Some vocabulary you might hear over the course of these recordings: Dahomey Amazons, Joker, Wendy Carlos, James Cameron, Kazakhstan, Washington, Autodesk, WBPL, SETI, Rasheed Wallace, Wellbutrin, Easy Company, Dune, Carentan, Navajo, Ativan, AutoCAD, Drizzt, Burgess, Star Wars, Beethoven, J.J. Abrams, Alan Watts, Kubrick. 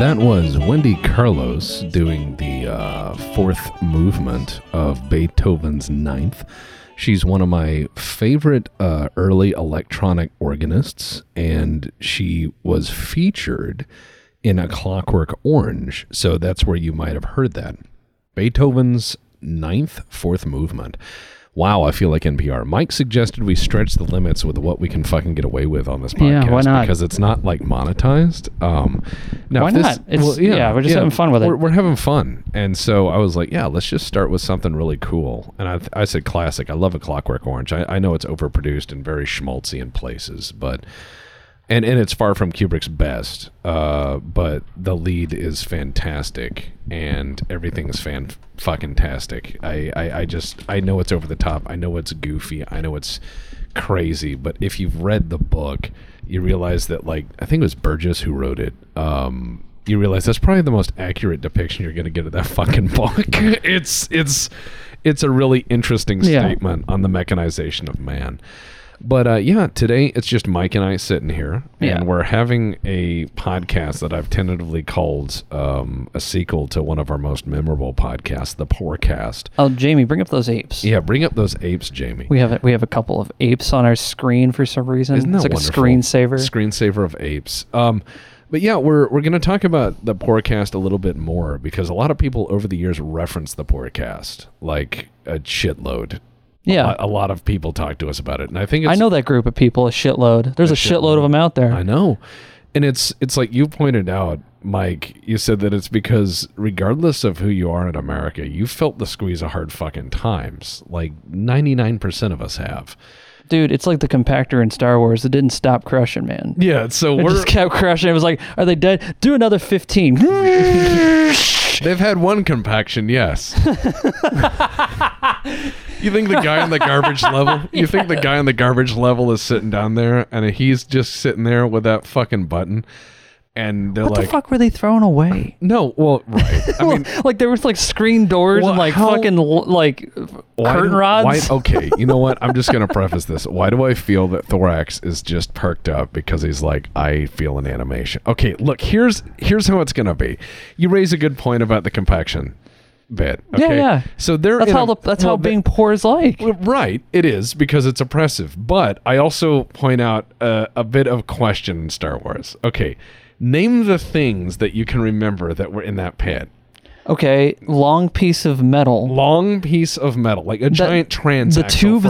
That was Wendy Carlos doing the fourth movement of Beethoven's Ninth. She's one of my favorite early electronic organists, and she was featured in A Clockwork Orange, so that's where you might have heard that. Beethoven's Ninth, fourth movement. Wow, I feel like NPR. Mike suggested we stretch the limits with what we can fucking get away with on this podcast. Yeah, why not? Because it's not like monetized. Why not? We're just having fun with it. We're having fun. And so I was like, yeah, let's just start with something really cool. And I said classic. I love A Clockwork Orange. I know it's overproduced and very schmaltzy in places, but... And it's far from Kubrick's best, but the lead is fantastic, and everything's fan-fucking-tastic. I know it's over the top. I know it's goofy. I know it's crazy. But if you've read the book, you realize that, like, I think it was Burgess who wrote it. You realize that's probably the most accurate depiction you're going to get of that fucking book. It's a really interesting statement on the mechanization of man. But today it's just Mike and I sitting here, and we're having a podcast that I've tentatively called a sequel to one of our most memorable podcasts, the Porecast. Oh, Jamie, bring up those apes. Yeah, bring up those apes, Jamie. We have a couple of apes on our screen for some reason. Isn't that wonderful? It's like a screensaver. Screensaver of apes. But yeah, we're going to talk about the Porecast a little bit more, because a lot of people over the years reference the Porecast like a shitload. Yeah, a lot of people talk to us about it, and I think I know that group of people, a shitload. There's a shitload of them out there. I know, and it's like you pointed out, Mike. You said that it's because regardless of who you are in America, you felt the squeeze of hard fucking times. Like 99% of us have. Dude, it's like the compactor in Star Wars. It didn't stop crushing, man. Yeah, so it just kept crushing. It was like, are they dead? Do another 15. They've had one compaction, yes. You think the guy on the garbage level? You think the guy on the garbage level is sitting down there, and he's just sitting there with that fucking button, and they're what like, "What the fuck were they throwing away?" No, well, right. I mean, like there was like screen doors and like fucking like curtain rods. Okay, you know what? I'm just gonna preface this. Why do I feel that Thorax is just perked up because he's like, I feel an animation. Okay, look, here's how it's gonna be. You raise a good point about the compaction bit. Okay? Yeah. So that's how being poor is like. Right, it is, because it's oppressive. But I also point out a bit of question in Star Wars. Okay, name the things that you can remember that were in that pit. Okay, long piece of metal, like a giant transaxle. The tube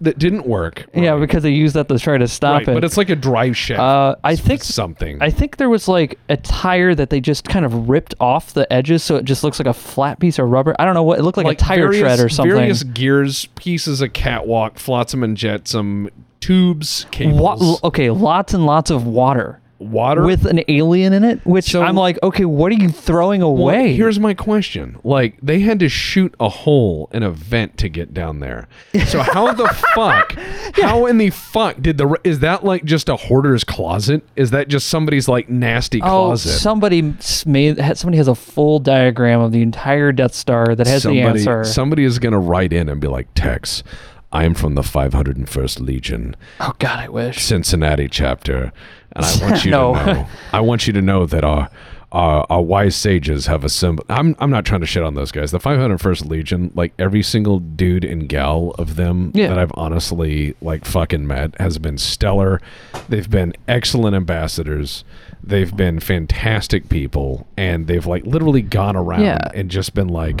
that didn't work. Right. Yeah, because they used that to try to stop it. But it's like a drive shaft. I think there was like a tire that they just kind of ripped off the edges, so it just looks like a flat piece of rubber. I don't know what it looked like a tire tread or something. Various gears, pieces of catwalk, flotsam and jetsam, tubes, cables. Lots and lots of water. Water with an alien in it, which I'm like, okay, what are you throwing away? Well, here's my question. Like, they had to shoot a hole in a vent to get down there. So how the fuck? Yeah. How in the fuck is that like just a hoarder's closet? Is that just somebody's like nasty closet? Somebody has a full diagram of the entire Death Star that has the answer. Somebody is gonna write in and be like, Tex, I am from the 501st Legion. Oh God, I wish. Cincinnati chapter. And I want you to know. I want you to know that our wise sages have assembled. I'm not trying to shit on those guys. The 501st Legion, like every single dude and gal of them that I've honestly like fucking met has been stellar. They've been excellent ambassadors. They've been fantastic people, and they've like literally gone around and just been like,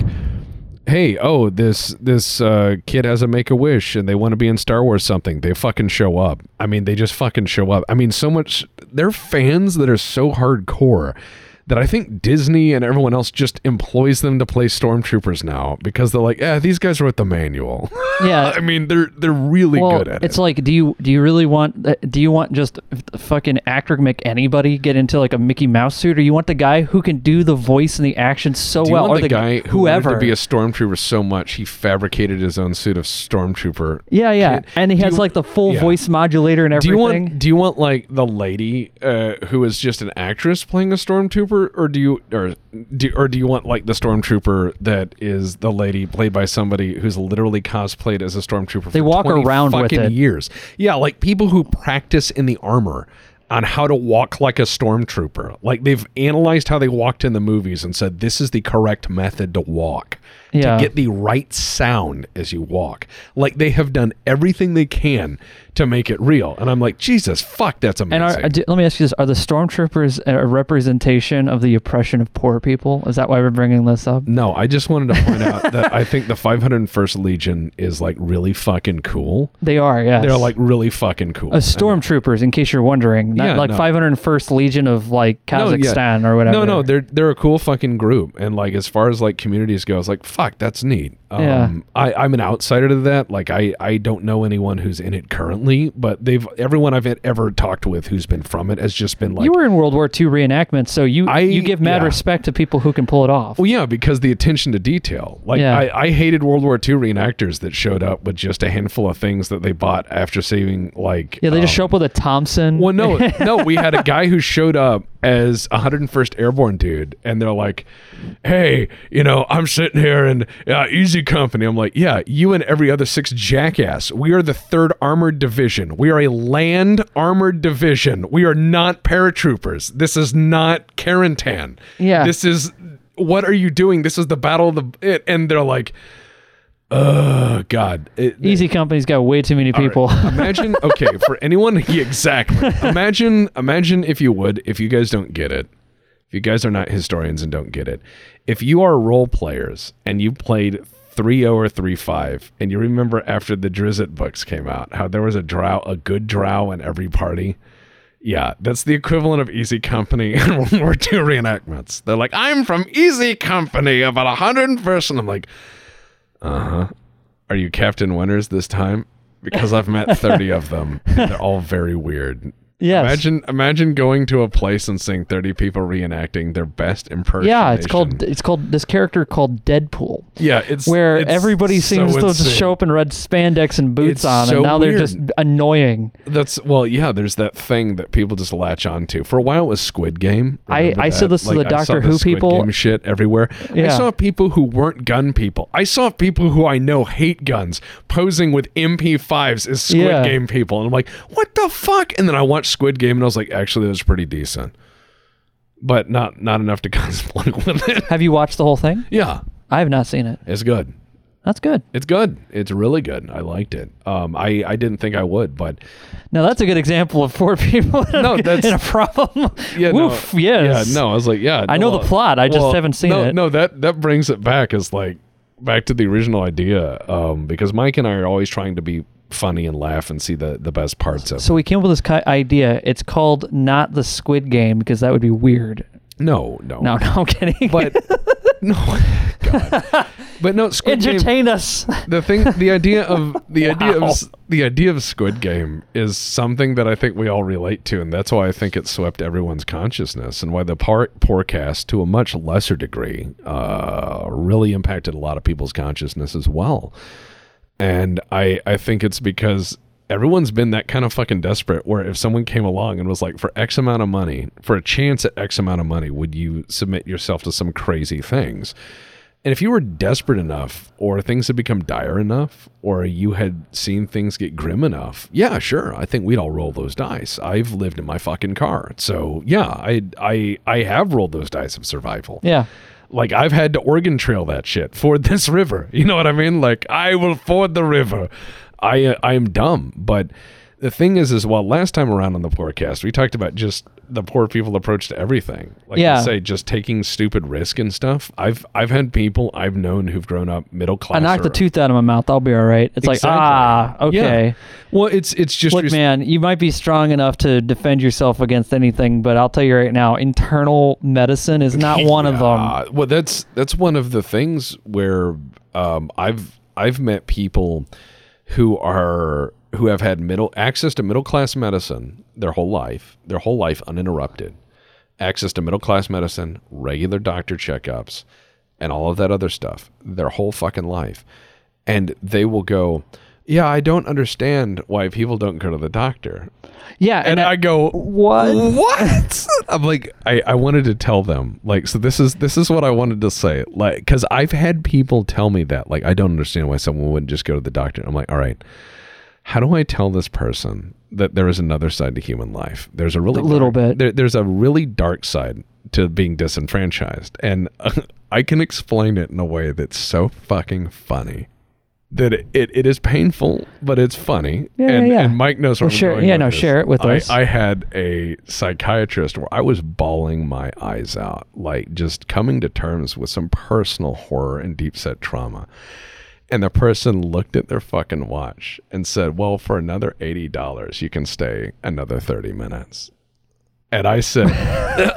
hey, this kid has a Make-A-Wish and they want to be in Star Wars something. They fucking show up. I mean, they just fucking show up. I mean, so much. They're fans that are so hardcore that I think Disney and everyone else just employs them to play Stormtroopers now, because they're like, these guys wrote the manual. Yeah. I mean, they're really good at it. It's like, do you want just fucking actor make anybody get into like a Mickey Mouse suit, or you want the guy who can do the voice and the action so well, or the guy whoever wanted to be a Stormtrooper so much he fabricated his own suit of Stormtrooper? Yeah, yeah. And he has like the full voice modulator and everything. Do you want like the lady who is just an actress playing a Stormtrooper? Or do you want like the Stormtrooper that is the lady played by somebody who's literally cosplayed as a Stormtrooper? They walk around with it. Years. Yeah, like people who practice in the armor. on how to walk like a stormtrooper. Like, they've analyzed how they walked in the movies and said, this is the correct method to walk, to get the right sound as you walk. Like, they have done everything they can to make it real. And I'm like, Jesus, fuck, that's amazing. And let me ask you this. Are the stormtroopers a representation of the oppression of poor people? Is that why we're bringing this up? No, I just wanted to point out that I think the 501st Legion is, like, really fucking cool. They are, yes. They're, like, really fucking cool. Stormtroopers, in case you're wondering. Not 501st Legion of, like, Kazakhstan or whatever. No, they're a cool fucking group. And, like, as far as, like, communities go, it's like, fuck, that's neat. I'm an outsider to that. Like, I don't know anyone who's in it currently, but everyone I've ever talked with who's been from it has just been like... You were in World War II reenactments, so you give mad respect to people who can pull it off. Well, yeah, because the attention to detail. Like, I hated World War II reenactors that showed up with just a handful of things that they bought after saving, like... Yeah, they just show up with a Thompson. Well, no, we had a guy who showed up as 101st Airborne dude, and they're like, hey, I'm sitting here and Easy Company. I'm like, yeah, you and every other six jackass. We are the 3rd Armored Division. We are a land armored division. We are not paratroopers. This is not Carentan. Yeah. This is, what are you doing? This is the battle of it. And they're like, God. Easy Company's got way too many people. Right. Imagine, okay, for anyone, exactly. Imagine if you would, if you guys don't get it, if you guys are not historians and don't get it, if you are role players and you played 3.0 or 3.5, and you remember after the Drizzt books came out, how there was a good drow in every party. Yeah, that's the equivalent of Easy Company and World War II reenactments. They're like, I'm from Easy Company, about 101st. I'm like... Are you Captain Winters this time? Because I've met 30 of them. And they're all very weird. Yes. Imagine going to a place and seeing 30 people reenacting their best impersonation. Yeah, it's called this character called Deadpool. Yeah, where everybody seems to just show up in red spandex and boots on, and now they're just annoying. There's that thing that people just latch on to. For a while it was Squid Game. I said this to the Doctor Who people. Squid Game shit everywhere. Yeah. I saw people who weren't gun people. I saw people who I know hate guns posing with MP5s as Squid Game people, and I'm like, what the fuck? And then I watched Squid Game and I was like, actually, that was pretty decent, but not enough to cosplay with it. Have you watched the whole thing? Yeah, I have not seen it. It's good. That's good. It's good. It's really good. I liked it. I didn't think I would, but now that's a good example of four people in a problem. Yeah, oof, no, yes. Yeah, no, I was like, yeah, I know the plot. I just haven't seen it. No, that brings it back as like back to the original idea, because Mike and I are always trying to be funny and laugh and see the best parts of it. So we came up with this idea. It's called not the Squid Game, because that would be weird. No, I'm kidding. But no, God. But no, Squid Game entertain us. The idea of Squid Game is something that I think we all relate to, and that's why I think it swept everyone's consciousness, and why the podcast, to a much lesser degree, really impacted a lot of people's consciousness as well. And I think it's because everyone's been that kind of fucking desperate, where if someone came along and was like, for X amount of money, for a chance at X amount of money, would you submit yourself to some crazy things? And if you were desperate enough, or things had become dire enough, or you had seen things get grim enough, yeah, sure, I think we'd all roll those dice. I've lived in my fucking car. So yeah, I have rolled those dice of survival. Yeah. Like, I've had to Oregon Trail that shit, ford this river. You know what I mean? Like, I will ford the river. I'm dumb. But the thing is well, last time around on the podcast, we talked about just the poor people approach to everything. Like, you say, just taking stupid risk and stuff. I've had people I've known who've grown up middle class. I knocked the tooth out of my mouth. I'll be all right. It's exactly. Okay. Yeah. Well, it's just... Look, man, you might be strong enough to defend yourself against anything, but I'll tell you right now, internal medicine is not one of them. Well, that's one of the things where I've met people who have had access to middle-class medicine their whole life uninterrupted, access to middle-class medicine, regular doctor checkups, and all of that other stuff their whole fucking life. And they will go, yeah, I don't understand why people don't go to the doctor. Yeah. And I go, what? I'm like, I wanted to tell them, like, so this is what I wanted to say. Like, 'cause I've had people tell me that, like, I don't understand why someone wouldn't just go to the doctor. I'm like, all right, how do I tell this person that there is another side to human life. There's a really there's a really dark side to being disenfranchised, and I can explain it in a way that's so fucking funny that it is painful, but it's funny. And Mike knows where I'm going. Share it with us. I had a psychiatrist where I was bawling my eyes out, like just coming to terms with some personal horror and deep set trauma. And the person looked at their fucking watch and said, well, for another $80, you can stay another 30 minutes. And I said,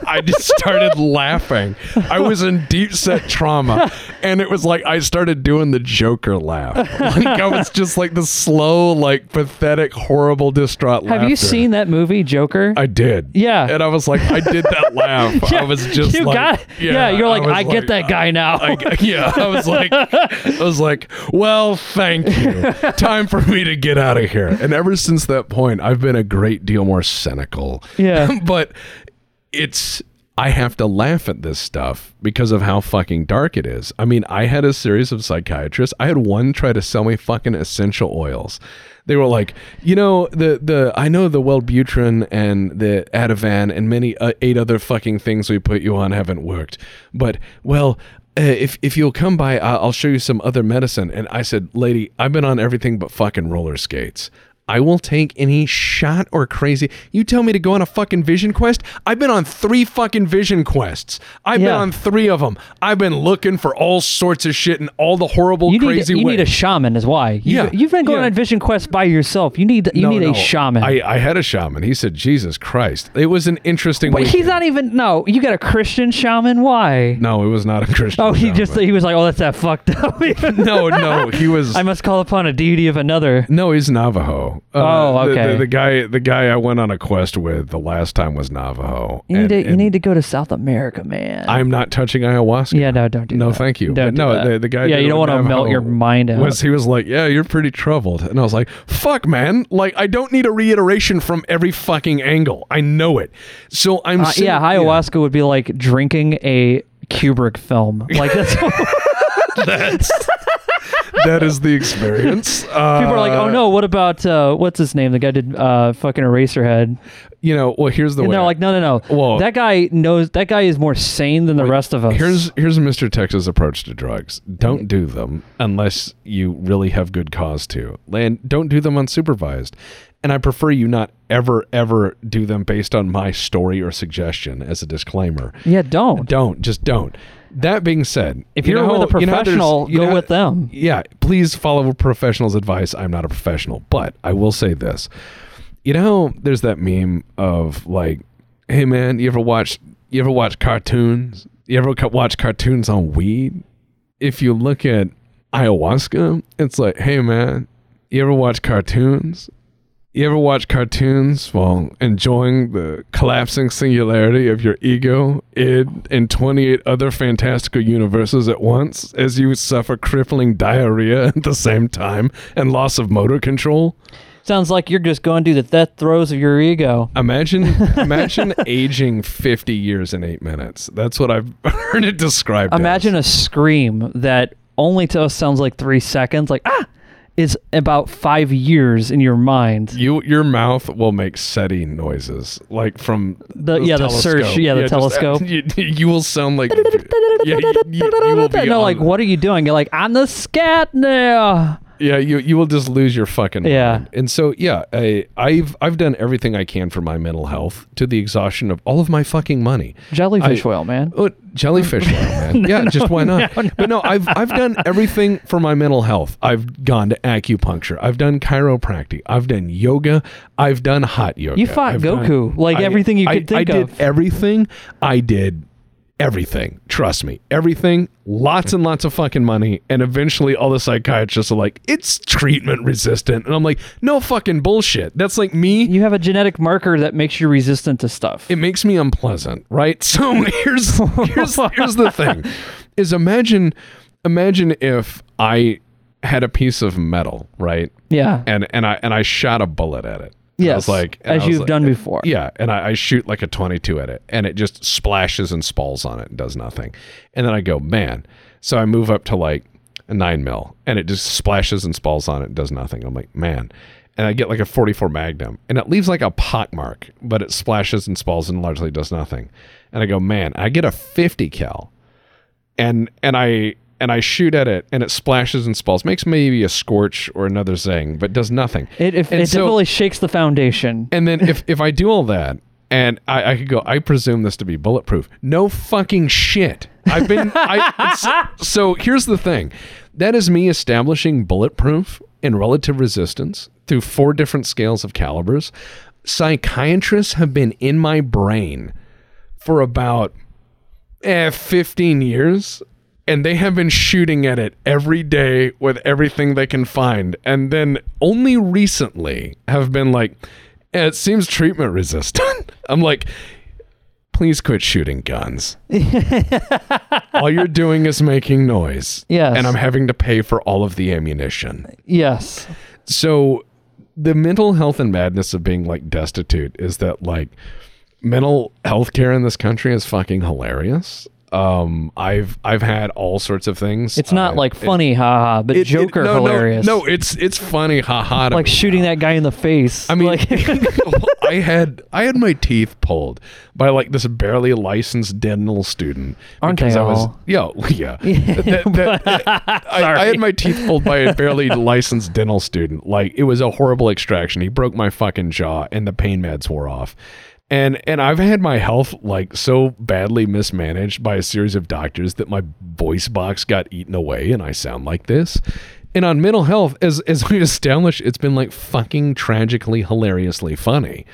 I just started laughing. I was in deep set trauma. And it was like, I started doing the Joker laugh. Like I was just like the slow, like pathetic, horrible, distraught laughter. Have you seen that movie, Joker? I did. Yeah. And I was like, I did that laugh. Yeah, I was just you like, got you're like, I get that guy now. I was like, well, thank you. Time for me to get out of here. And ever since that point, I've been a great deal more cynical. Yeah. But I have to laugh at this stuff because of how fucking dark it is. I mean, I had a series of psychiatrists. I had one try to sell me fucking essential oils. They were like, you know, I know the Wellbutrin and the Ativan and many 8 other fucking things we put you on haven't worked. But, well, if you'll come by, I'll show you some other medicine. And I said, lady, I've been on everything but fucking roller skates. I will take any shot or crazy. You tell me to go on a fucking vision quest? I've been on 3 fucking vision quests. I've been on 3 of them. I've been looking for all sorts of shit in all the horrible, crazy ways. You need a shaman is why. You've been going on vision quests by yourself. You need a shaman. I had a shaman. He said, Jesus Christ. It was an interesting weekend. But he's not even... No, you got a Christian shaman? Why? No, it was not a Christian shaman. He was like, oh, that's that fucked up. No, he was... I must call upon a deity of another. No, he's Navajo. Okay. The guy I went on a quest with the last time was Navajo. You need to go to South America, man. I'm not touching ayahuasca. Yeah, no, don't do that. No, thank you. The guy. Yeah, you don't want to melt your mind out. He was like, yeah, you're pretty troubled, and I was like, fuck, man. Like, I don't need a reiteration from every fucking angle. I know it. So I'm ayahuasca would be like drinking a Kubrick film. Like that's. That is the experience. People are like, oh no, what about what's his name? The guy did fucking Eraserhead. You know, well, here's the way. And they're like, no. Well, that guy knows. That guy is more sane than the rest of us. Here's Mr. Texas' approach to drugs. Don't do them unless you really have good cause to. And don't do them unsupervised. And I prefer you not ever do them based on my story or suggestion as a disclaimer. Yeah, don't. Just don't. That being said, if you're with a professional, go with them. Yeah, please follow a professional's advice. I'm not a professional, but I will say this. You know, there's that meme of like, hey man, you ever watch cartoons? You ever watch cartoons on weed? If you look at ayahuasca, it's like, hey man, you ever watch cartoons? You ever watch cartoons while enjoying the collapsing singularity of your ego, id, and 28 other fantastical universes at once as you suffer crippling diarrhea at the same time and loss of motor control? Sounds like you're just going to do the death throes of your ego. Imagine aging 50 years in 8 minutes. That's what I've heard it described Imagine as. A scream that only to us sounds like 3 seconds, like, ah! Is about 5 years in your mind. Your mouth will make SETI noises, like from the search, the telescope. You will sound like you will be like, what are you doing? You're like, I'm the scat now. Yeah, you will just lose your fucking mind. And so I've done everything I can for my mental health to the exhaustion of all of my fucking money. Jellyfish oil, man. Oh, jellyfish oil, man. Just why not? No. But no, I've done everything for my mental health. I've gone to acupuncture. I've done chiropractic. I've done yoga. I've done hot yoga. You fought Goku, everything you could think of. I did everything. I did everything. Trust me. Everything. Lots and lots of fucking money. And eventually all the psychiatrists are like, it's treatment resistant. And I'm like, no fucking bullshit. That's like me. You have a genetic marker that makes you resistant to stuff. It makes me unpleasant, right? So here's the thing is imagine if I had a piece of metal, right? Yeah. And I shot a bullet at it. Yes, as you've done before. Yeah, and I shoot like a 22 at it, and it just splashes and spalls on it and does nothing. And then I go, man. So I move up to like a 9 mil, and it just splashes and spalls on it and does nothing. I'm like, man. and I get like a 44 Magnum, and it leaves like a pockmark, but it splashes and spalls and largely does nothing. And I go, man, I get a 50 cal, and I shoot at it, and it splashes and spalls, makes maybe a scorch or another zing, but does nothing. It definitely shakes the foundation. And then if I do all that, and I could go, I presume this to be bulletproof. No fucking shit. So here's the thing. That is me establishing bulletproof and relative resistance through four different scales of calibers. Psychiatrists have been in my brain for about 15 years, and they have been shooting at it every day with everything they can find. And then only recently have been like, it seems treatment resistant. I'm like, please quit shooting guns. All you're doing is making noise. Yes. And I'm having to pay for all of the ammunition. Yes. So the mental health and madness of being like destitute is that like mental health care in this country is fucking hilarious. I've had all sorts of things. It's not like funny, haha, but Joker, hilarious. No, it's funny, haha. Like shooting that guy in the face. I mean, like, I had my teeth pulled by like this barely licensed dental student. Aren't they all? Yeah. I had my teeth pulled by a barely licensed dental student. Like it was a horrible extraction. He broke my fucking jaw, and the pain meds wore off. And I've had my health like so badly mismanaged by a series of doctors that my voice box got eaten away and I sound like this. And on mental health, as we established, it's been like fucking tragically, hilariously funny,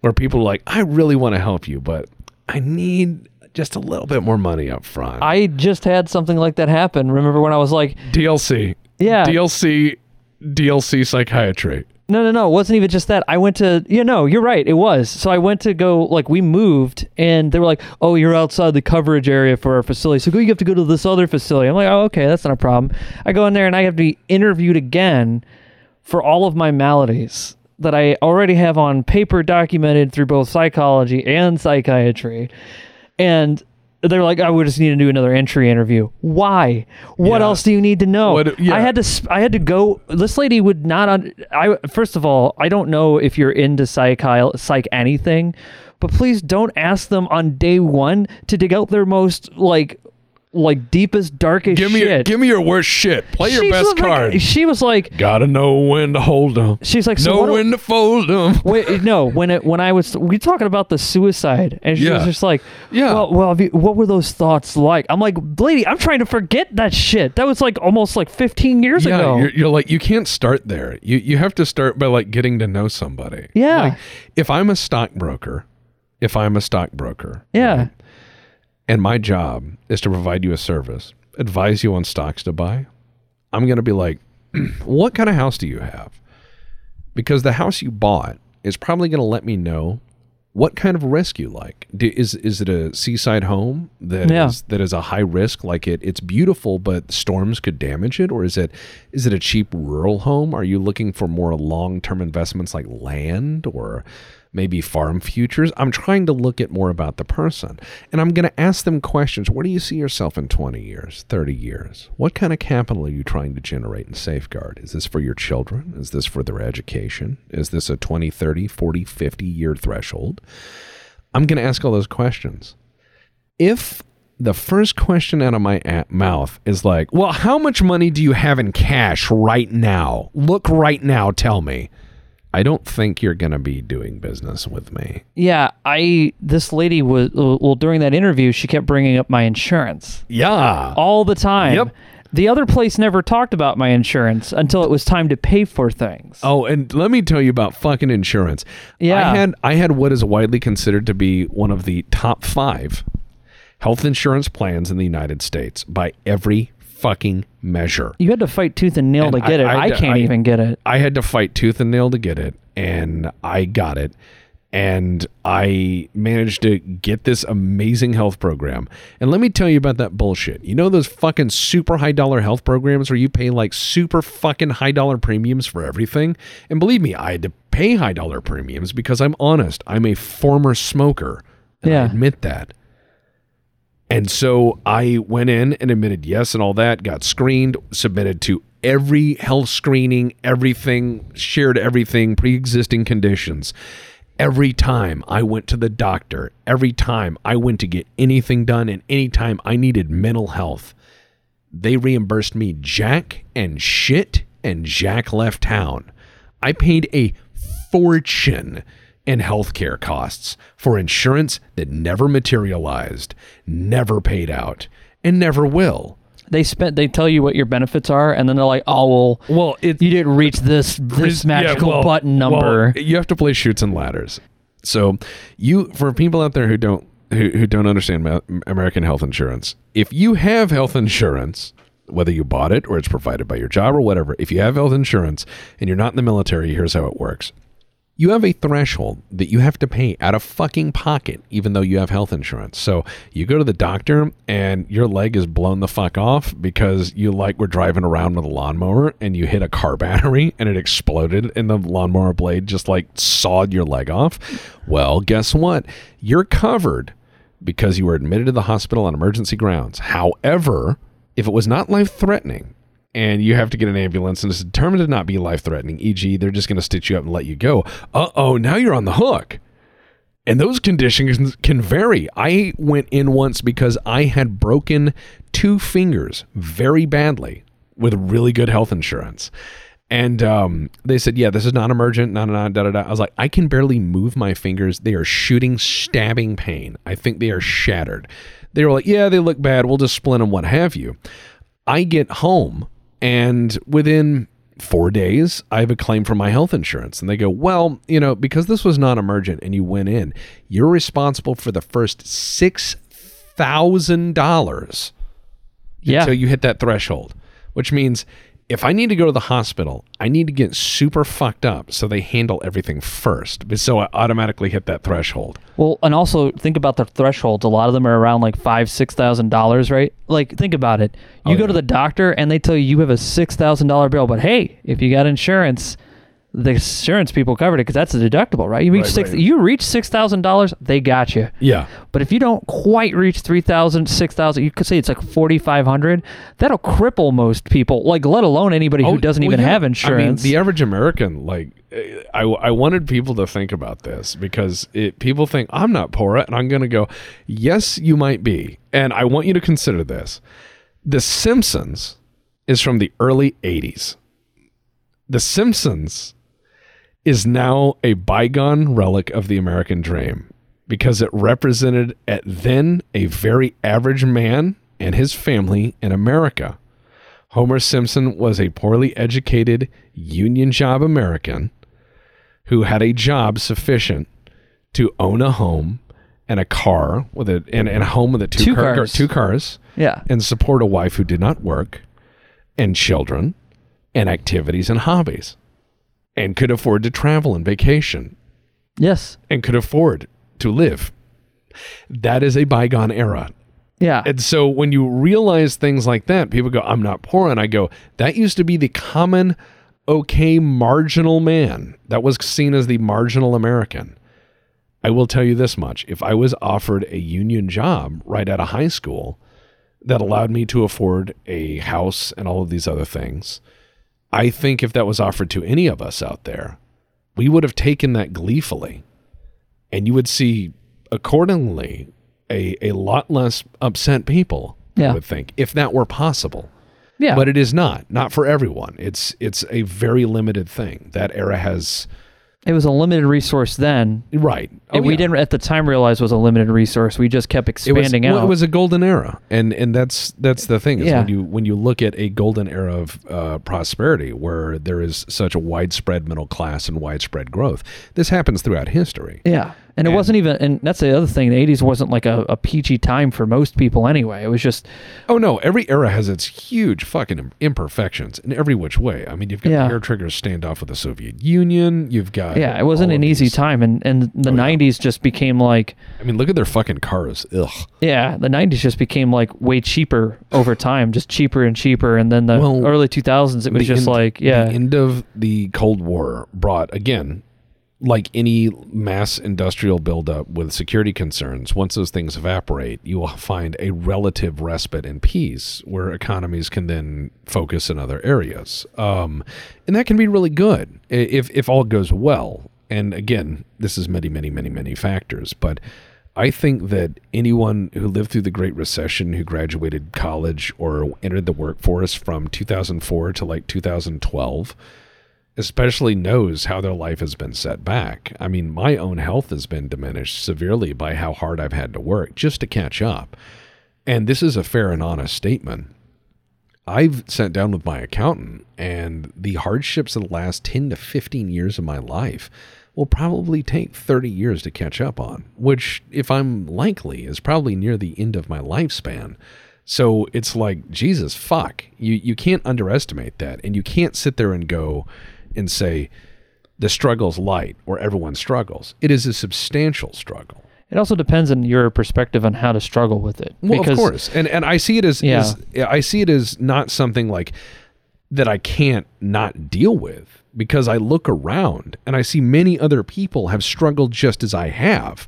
where people are like, I really want to help you, but I need just a little bit more money up front. I just had something like that happen. Remember when I was like... DLC. Yeah. DLC psychiatry. No. It wasn't even just that. I went to, you're right. It was. So I went to go, like, we moved, and they were like, oh, you're outside the coverage area for our facility. So you have to go to this other facility. I'm like, oh, okay, that's not a problem. I go in there, and I have to be interviewed again for all of my maladies that I already have on paper documented through both psychology and psychiatry. And they're like, I would just need to do another entry interview. Why? What else do you need to know? I had to go. This lady would not. First of all, I don't know if you're into psych anything, but please don't ask them on day one to dig out their most like deepest, darkest shit. Give me your worst shit. Play your best card. She was like, gotta know when to hold them. She's like, know when to fold them. Wait, no. We talking about the suicide, and she was just like, well, what were those thoughts like? I'm like, lady, I'm trying to forget that shit. That was like almost like 15 years ago. Yeah, you're like, you can't start there. You have to start by like getting to know somebody. Yeah. Like, if I'm a stockbroker. Yeah. Right? And my job is to provide you a service, advise you on stocks to buy. I'm going to be like, what kind of house do you have? Because the house you bought is probably going to let me know what kind of risk you like. Is it a seaside home that is a high risk? Like it's beautiful, but storms could damage it. Or is it a cheap rural home? Are you looking for more long-term investments like land or maybe farm futures? I'm trying to look at more about the person. And I'm going to ask them questions. Where do you see yourself in 20 years, 30 years? What kind of capital are you trying to generate and safeguard? Is this for your children? Is this for their education? Is this a 20, 30, 40, 50 year threshold? I'm going to ask all those questions. If the first question out of my mouth is like, well, how much money do you have in cash right now? Look right now, tell me. I don't think you're going to be doing business with me. Yeah, this lady was, well, during that interview, she kept bringing up my insurance. Yeah. All the time. Yep. The other place never talked about my insurance until it was time to pay for things. Oh, and let me tell you about fucking insurance. Yeah. I had what is widely considered to be one of the top 5 health insurance plans in the United States by every fucking measure. You had to fight tooth and nail to get it. I can't even get it. I had to fight tooth and nail to get it, and I got it, and I managed to get this amazing health program. And let me tell you about that bullshit. You know those fucking super high dollar health programs where you pay like super fucking high dollar premiums for everything? And believe me, I had to pay high dollar premiums because I'm honest. I'm a former smoker, and I admit that. And so I went in and admitted yes and all that, got screened, submitted to every health screening, everything, shared everything, pre-existing conditions. Every time I went to the doctor, every time I went to get anything done, and any time I needed mental health, they reimbursed me jack and shit, and Jack left town. I paid a fortune in healthcare costs for insurance that never materialized, never paid out, and never will. They tell you what your benefits are, and then they're like, "Oh well, you didn't reach this magical button number." Well, you have to play chutes and ladders. So, for people out there who don't understand American health insurance, if you have health insurance, whether you bought it or it's provided by your job or whatever, if you have health insurance and you're not in the military, here's how it works: you have a threshold that you have to pay out of fucking pocket, even though you have health insurance. So you go to the doctor and your leg is blown the fuck off because you were driving around with a lawnmower and you hit a car battery and it exploded and the lawnmower blade just sawed your leg off. Well, guess what? You're covered because you were admitted to the hospital on emergency grounds. However, if it was not life-threatening, and you have to get an ambulance and it's determined to not be life-threatening, e.g. they're just going to stitch you up and let you go, now you're on the hook. And those conditions can vary. I went in once because I had broken 2 fingers very badly with really good health insurance. And they said, yeah, this is not emergent, I was like, I can barely move my fingers. They are shooting, stabbing pain. I think they are shattered. They were like, yeah, they look bad. We'll just splint them, what have you. I get home, and within 4 days, I have a claim for my health insurance. And they go, well, because this was non-emergent and you went in, you're responsible for the first $6,000 until you hit that threshold, which means if I need to go to the hospital, I need to get super fucked up so they handle everything first. So I automatically hit that threshold. Well, and also think about the thresholds. A lot of them are around $5,000, $6,000, right? Think about it. You go to the doctor and they tell you have a $6,000 bill, but hey, if you got insurance, the insurance people covered it because that's a deductible, right? You reach $6,000, they got you. Yeah. But if you don't quite reach $3,000, $6,000, you could say it's $4,500. That'll cripple most people, let alone anybody who doesn't even have insurance. I mean, the average American, I wanted people to think about this because people think, I'm not poor, and I'm going to go, yes, you might be. And I want you to consider this. The Simpsons is from the early 80s. The Simpsons is now a bygone relic of the American dream because it represented at then a very average man and his family in America. Homer Simpson was a poorly educated union job American who had a job sufficient to own a home and a car and a home with two cars, yeah, and support a wife who did not work and children and activities and hobbies, and could afford to travel and vacation. Yes. And could afford to live. That is a bygone era. Yeah. And so when you realize things like that, people go, I'm not poor. And I go, that used to be the common, okay, marginal man. That was seen as the marginal American. I will tell you this much. If I was offered a union job right out of high school that allowed me to afford a house and all of these other things, I think if that was offered to any of us out there, we would have taken that gleefully. And you would see, accordingly, a lot less upset people, I would think, if that were possible. Yeah. But it is not. Not for everyone. It's a very limited thing. That era has... It was a limited resource then. Right. And we didn't at the time realize it was a limited resource. We just kept expanding out. Well, it was a golden era. And that's the thing. Is when you look at a golden era of prosperity where there is such a widespread middle class and widespread growth, this happens throughout history. Yeah. And it wasn't even, and that's the other thing, the 80s wasn't a peachy time for most people anyway. It was just... Oh no, every era has its huge fucking imperfections in every which way. I mean, you've got the hair triggers standoff with the Soviet Union, you've got... Yeah, it wasn't an easy time, and the 90s just became I mean, look at their fucking cars, ugh. Yeah, the 90s just became way cheaper over time, just cheaper and cheaper, and then the early 2000s, it was the end of the Cold War brought, again, like any mass industrial buildup with security concerns, once those things evaporate, you will find a relative respite and peace where economies can then focus in other areas. And that can be really good if all goes well. And again, this is many, many, many, many factors. But I think that anyone who lived through the Great Recession, who graduated college or entered the workforce from 2004 to like 2012, especially knows how their life has been set back. I mean, my own health has been diminished severely by how hard I've had to work just to catch up. And this is a fair and honest statement. I've sat down with my accountant, and the hardships of the last 10 to 15 years of my life will probably take 30 years to catch up on, which, if I'm likely, is probably near the end of my lifespan. So it's like, Jesus, fuck. You can't underestimate that. And you can't sit there and go and say the struggle's light or everyone struggles. It is a substantial struggle. It also depends on your perspective on how to struggle with it. Well, because, of course. And I see it as, I see it as not something like that I can't not deal with, because I look around and I see many other people have struggled just as I have,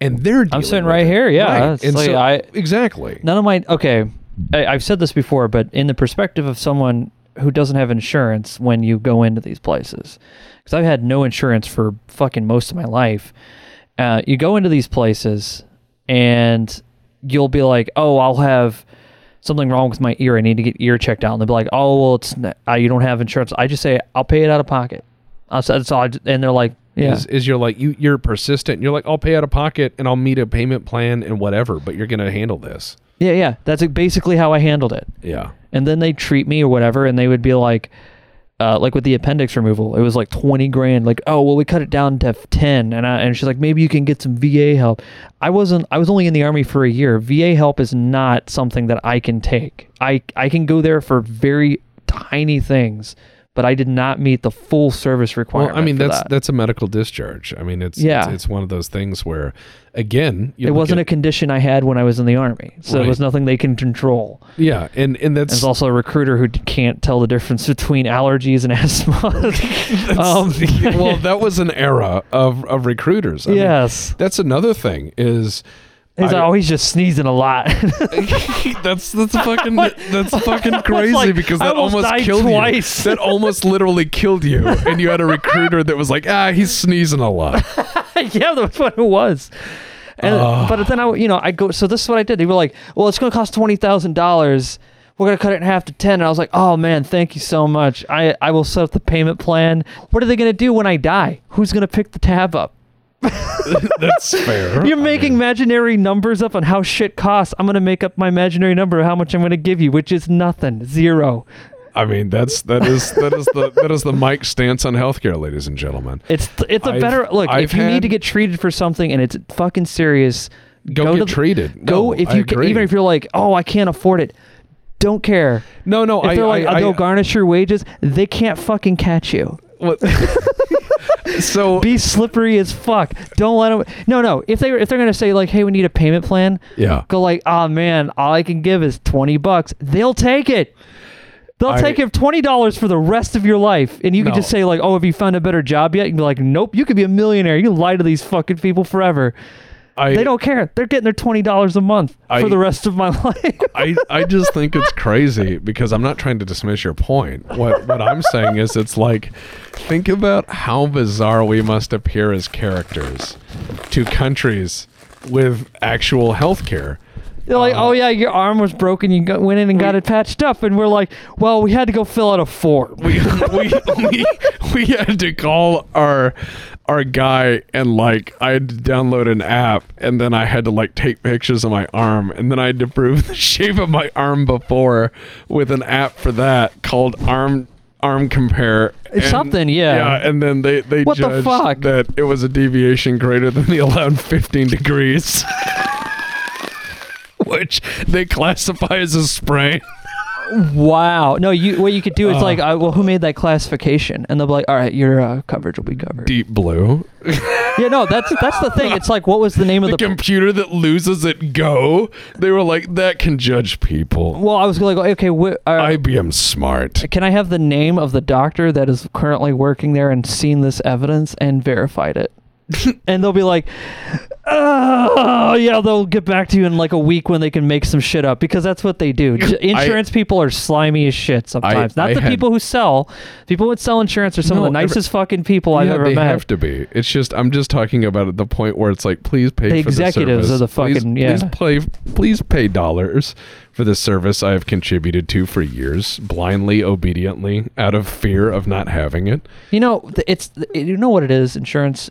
and they're dealing. I'm sitting right here. Yeah. Right. And like, so, exactly. None of my, okay. I've said this before, but in the perspective of someone who doesn't have insurance when you go into these places, because I've had no insurance for fucking most of my life. You go into these places and you'll be like, oh, I'll have something wrong with my ear. I need to get ear checked out. And they'll be like, oh, well, it's you don't have insurance. I just say, I'll pay it out of pocket. And they're like, yeah. Is you're like, you're persistent. You're like, I'll pay out of pocket and I'll meet a payment plan and whatever, but you're going to handle this. Yeah. That's basically how I handled it. Yeah. And then they treat me or whatever, and they would be like with the appendix removal, it was like $20,000. Like, oh, well, we cut it down to 10. And she's like, maybe you can get some VA help. I was only in the Army for a year. VA help is not something that I can take. I can go there for very tiny things, but I did not meet the full service requirement. Well, I mean, that's a medical discharge. I mean, it's one of those things where, again, it wasn't a condition I had when I was in the Army, so right. It was nothing they can control. Yeah, and that's... And there's also a recruiter who can't tell the difference between allergies and asthma. Well, that was an era of recruiters. I mean, that's another thing is... He's like, oh, he's just sneezing a lot. that's fucking crazy, like, because that almost killed twice. You. That almost literally killed you. And you had a recruiter that was like, he's sneezing a lot. Yeah, that's what it was. And but then I go. So this is what I did. They were like, well, it's going to cost $20,000. We're going to cut it in half to 10. And I was like, oh man, thank you so much. I will set up the payment plan. What are they going to do when I die? Who's going to pick the tab up? That's fair. You're making imaginary numbers up on how shit costs. I'm gonna make up my imaginary number of how much I'm gonna give you, which is nothing. Zero. I mean, that is the Mike stance on healthcare, ladies and gentlemen. If you need to get treated for something and it's fucking serious, go get treated. Even if you're like, oh, I can't afford it. Don't care. No. If they're like, I'll go garnish your wages, they can't fucking catch you. What? So be slippery as fuck. Don't let them. No. If they're gonna say like, hey, we need a payment plan. Yeah. Go like, oh man, all I can give is $20. They'll take it. They'll take it $20 for the rest of your life, and you can just say like, oh, have you found a better job yet? And be like, nope. You could be a millionaire. You can lie to these fucking people forever. They don't care. They're getting their $20 a month for the rest of my life. I just think it's crazy because I'm not trying to dismiss your point. What I'm saying is it's like, think about how bizarre we must appear as characters to countries with actual health care. They're like, oh yeah, your arm was broken. You went in and got it patched up, and we're like, well, we had to go fill out a form. We had to call our guy, and like I had to download an app, and then I had to like take pictures of my arm, and then I had to prove the shape of my arm before with an app for that called Arm Compare. It's something, yeah. Yeah, and then they judged that it was a deviation greater than the allowed 15 degrees. Which they classify as a sprain. Wow. No, what you could do is who made that classification? And they'll be like, all right, your coverage will be covered. Deep blue. Yeah, no, that's the thing. It's like, what was the name of the computer that loses at Go? They were like, that can judge people. Well, I was like, okay, IBM Smart. Can I have the name of the doctor that is currently working there and seen this evidence and verified it? And they'll be like, oh yeah, they'll get back to you in like a week when they can make some shit up, because that's what they do. Insurance people are slimy as shit sometimes. People who sell, people that sell insurance are some of the nicest fucking people I've ever met. They have to be. It's just, I'm just talking about at the point where it's like, please pay for the service. The executives are the fucking, Please pay dollars for the service I have contributed to for years, blindly, obediently, out of fear of not having it. You know, you know what it is, insurance.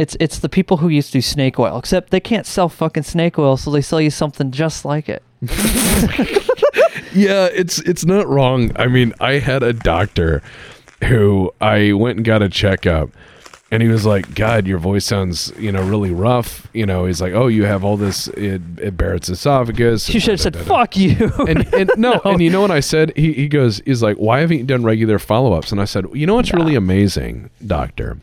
It's the people who used to do snake oil, except they can't sell fucking snake oil, so they sell you something just like it. Yeah, it's not wrong. I mean, I had a doctor who I went and got a checkup, and he was like, God, your voice sounds, really rough. You know, he's like, oh, you have all this Barrett's esophagus. You should have said, fuck you. No, and you know what I said? He goes, he's like, why haven't you done regular follow-ups? And I said, you know what's really amazing, doctor,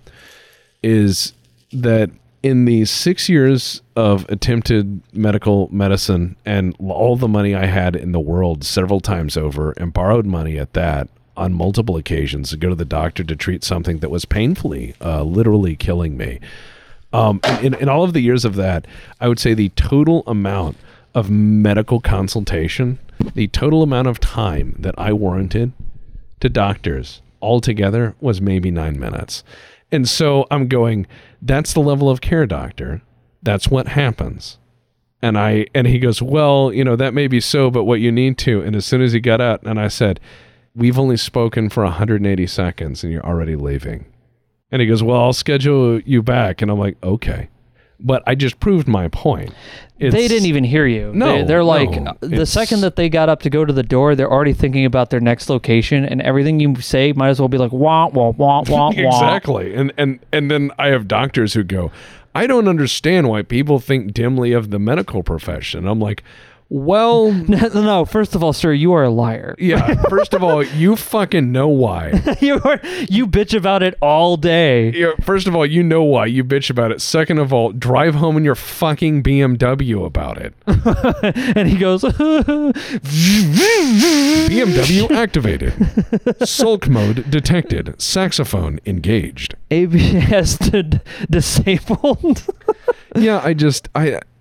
is that in the 6 years of attempted medical medicine and all the money I had in the world several times over, and borrowed money at that on multiple occasions to go to the doctor to treat something that was painfully, literally killing me. In all of the years of that, I would say the total amount of medical consultation, the total amount of time that I warranted to doctors altogether was maybe 9 minutes. And so I'm going, that's the level of care, doctor. That's what happens. And he goes, well, that may be so, but what you need to. And as soon as he got out, and I said, we've only spoken for 180 seconds and you're already leaving. And he goes, well, I'll schedule you back. And I'm like, okay. But I just proved my point. They didn't even hear you. No, they're like, the second that they got up to go to the door, they're already thinking about their next location, and everything you say might as well be like, wah, wah, wah, wah, wah. Exactly. And then I have doctors who go, I don't understand why people think dimly of the medical profession. I'm like, well... No, first of all, sir, you are a liar. Yeah, first of all, you fucking know why. You bitch about it all day. Yeah, first of all, you know why you bitch about it. Second of all, drive home in your fucking BMW about it. And he goes... BMW activated. Sulk mode detected. Saxophone engaged. ABS disabled. Yeah,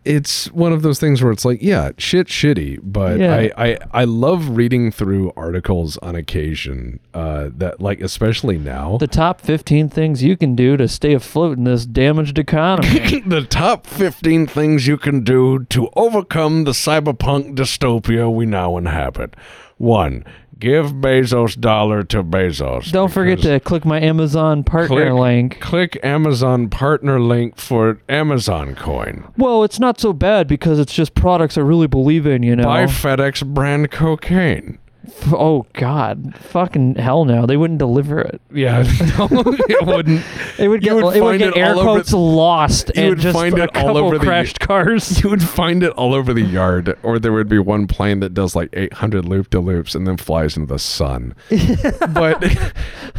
it's one of those things where it's like, yeah, shitty, but yeah. I love reading through articles on occasion, that, like, especially now. The top 15 things you can do to stay afloat in this damaged economy. The top 15 things you can do to overcome the cyberpunk dystopia we now inhabit. 1. Give Bezos dollar to Bezos. Don't forget to click my Amazon partner link. Click Amazon partner link for Amazon coin. Well, it's not so bad because it's just products I really believe in, Buy FedEx brand cocaine. Oh, God. Fucking hell no. They wouldn't deliver it. Yeah. No, it wouldn't. It would get air quotes lost and just a couple crashed cars. You would find it all over the yard, or there would be one plane that does like 800 loop-de-loops and then flies into the sun. But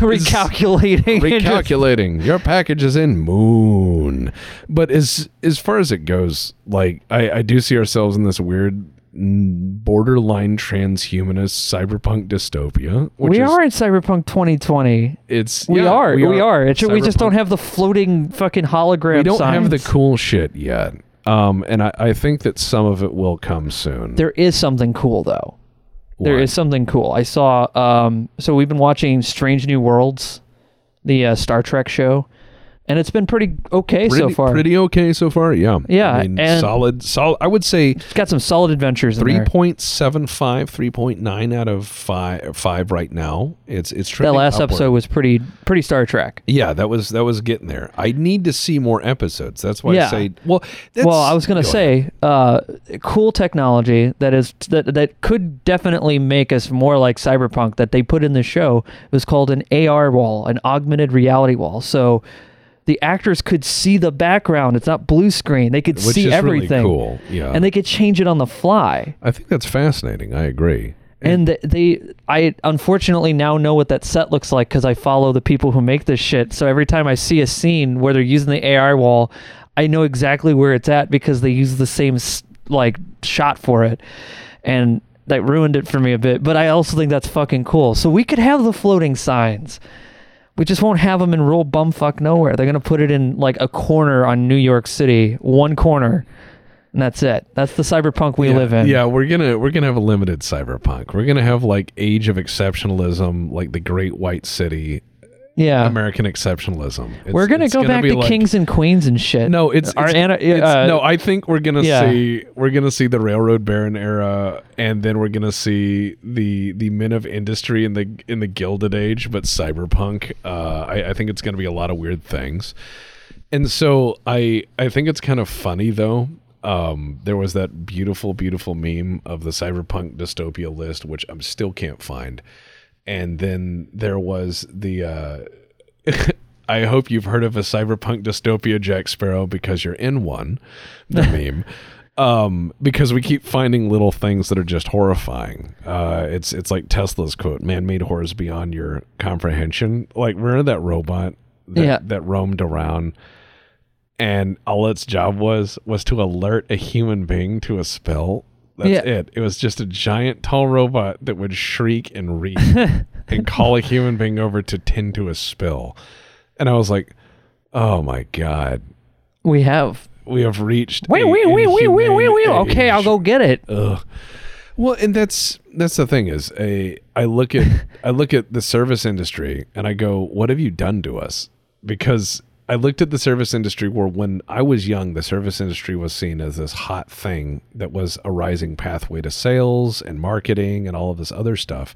Recalculating. Your package is in moon. But as far as it goes, like, I do see ourselves in this weird... borderline transhumanist cyberpunk dystopia. We are in cyberpunk 2020. We are. We just don't have the floating fucking hologram. We don't have the cool shit yet. And I think that some of it will come soon. There is something cool though. What? There is something cool. I saw. So we've been watching Strange New Worlds, the Star Trek show. And it's been pretty so far. Pretty okay so far, yeah. Yeah. I mean, and solid, I would say... It's got some solid adventures in there. 3.75, 3.9 out of 5 right now. It's trending upward. That last episode was pretty Star Trek. Yeah, that was getting there. I need to see more episodes. That's why I say... Well, I was going to say, cool technology that could definitely make us more like Cyberpunk that they put in the show. It was called an AR wall, an augmented reality wall. So... The actors could see the background. It's not blue screen. They could see everything. Which is really cool. Yeah. And they could change it on the fly. I think that's fascinating. I agree. And I unfortunately now know what that set looks like because I follow the people who make this shit. So every time I see a scene where they're using the AI wall, I know exactly where it's at because they use the same like shot for it. And that ruined it for me a bit. But I also think that's fucking cool. So we could have the floating signs. We just won't have them in rural bumfuck nowhere. They're going to put it in like a corner on New York City, one corner. And that's it. That's the cyberpunk we live in. Yeah, we're gonna have a limited cyberpunk. We're gonna have like Age of Exceptionalism, like the Great White City. Yeah, American exceptionalism. We're gonna go back to like, kings and queens and shit. No, I think we're gonna see the Railroad Baron era, and then we're gonna see the men of industry in the Gilded Age, but cyberpunk. I think it's gonna be a lot of weird things, and so I think it's kind of funny though. There was that beautiful, beautiful meme of the cyberpunk dystopia list, which I still can't find. And then there was the, I hope you've heard of a cyberpunk dystopia, Jack Sparrow, because you're in one, the meme, because we keep finding little things that are just horrifying. It's like Tesla's quote, man-made horrors beyond your comprehension. Like, remember that robot that roamed around? And all its job was to alert a human being to a spell. That's it. It was just a giant, tall robot that would shriek and reek and call a human being over to tend to a spill. And I was like, oh my God. We have reached. Wait. Okay, I'll go get it. Ugh. Well, and that's the thing is I look at the service industry and I go, what have you done to us? Because I looked at the service industry where when I was young, the service industry was seen as this hot thing that was a rising pathway to sales and marketing and all of this other stuff.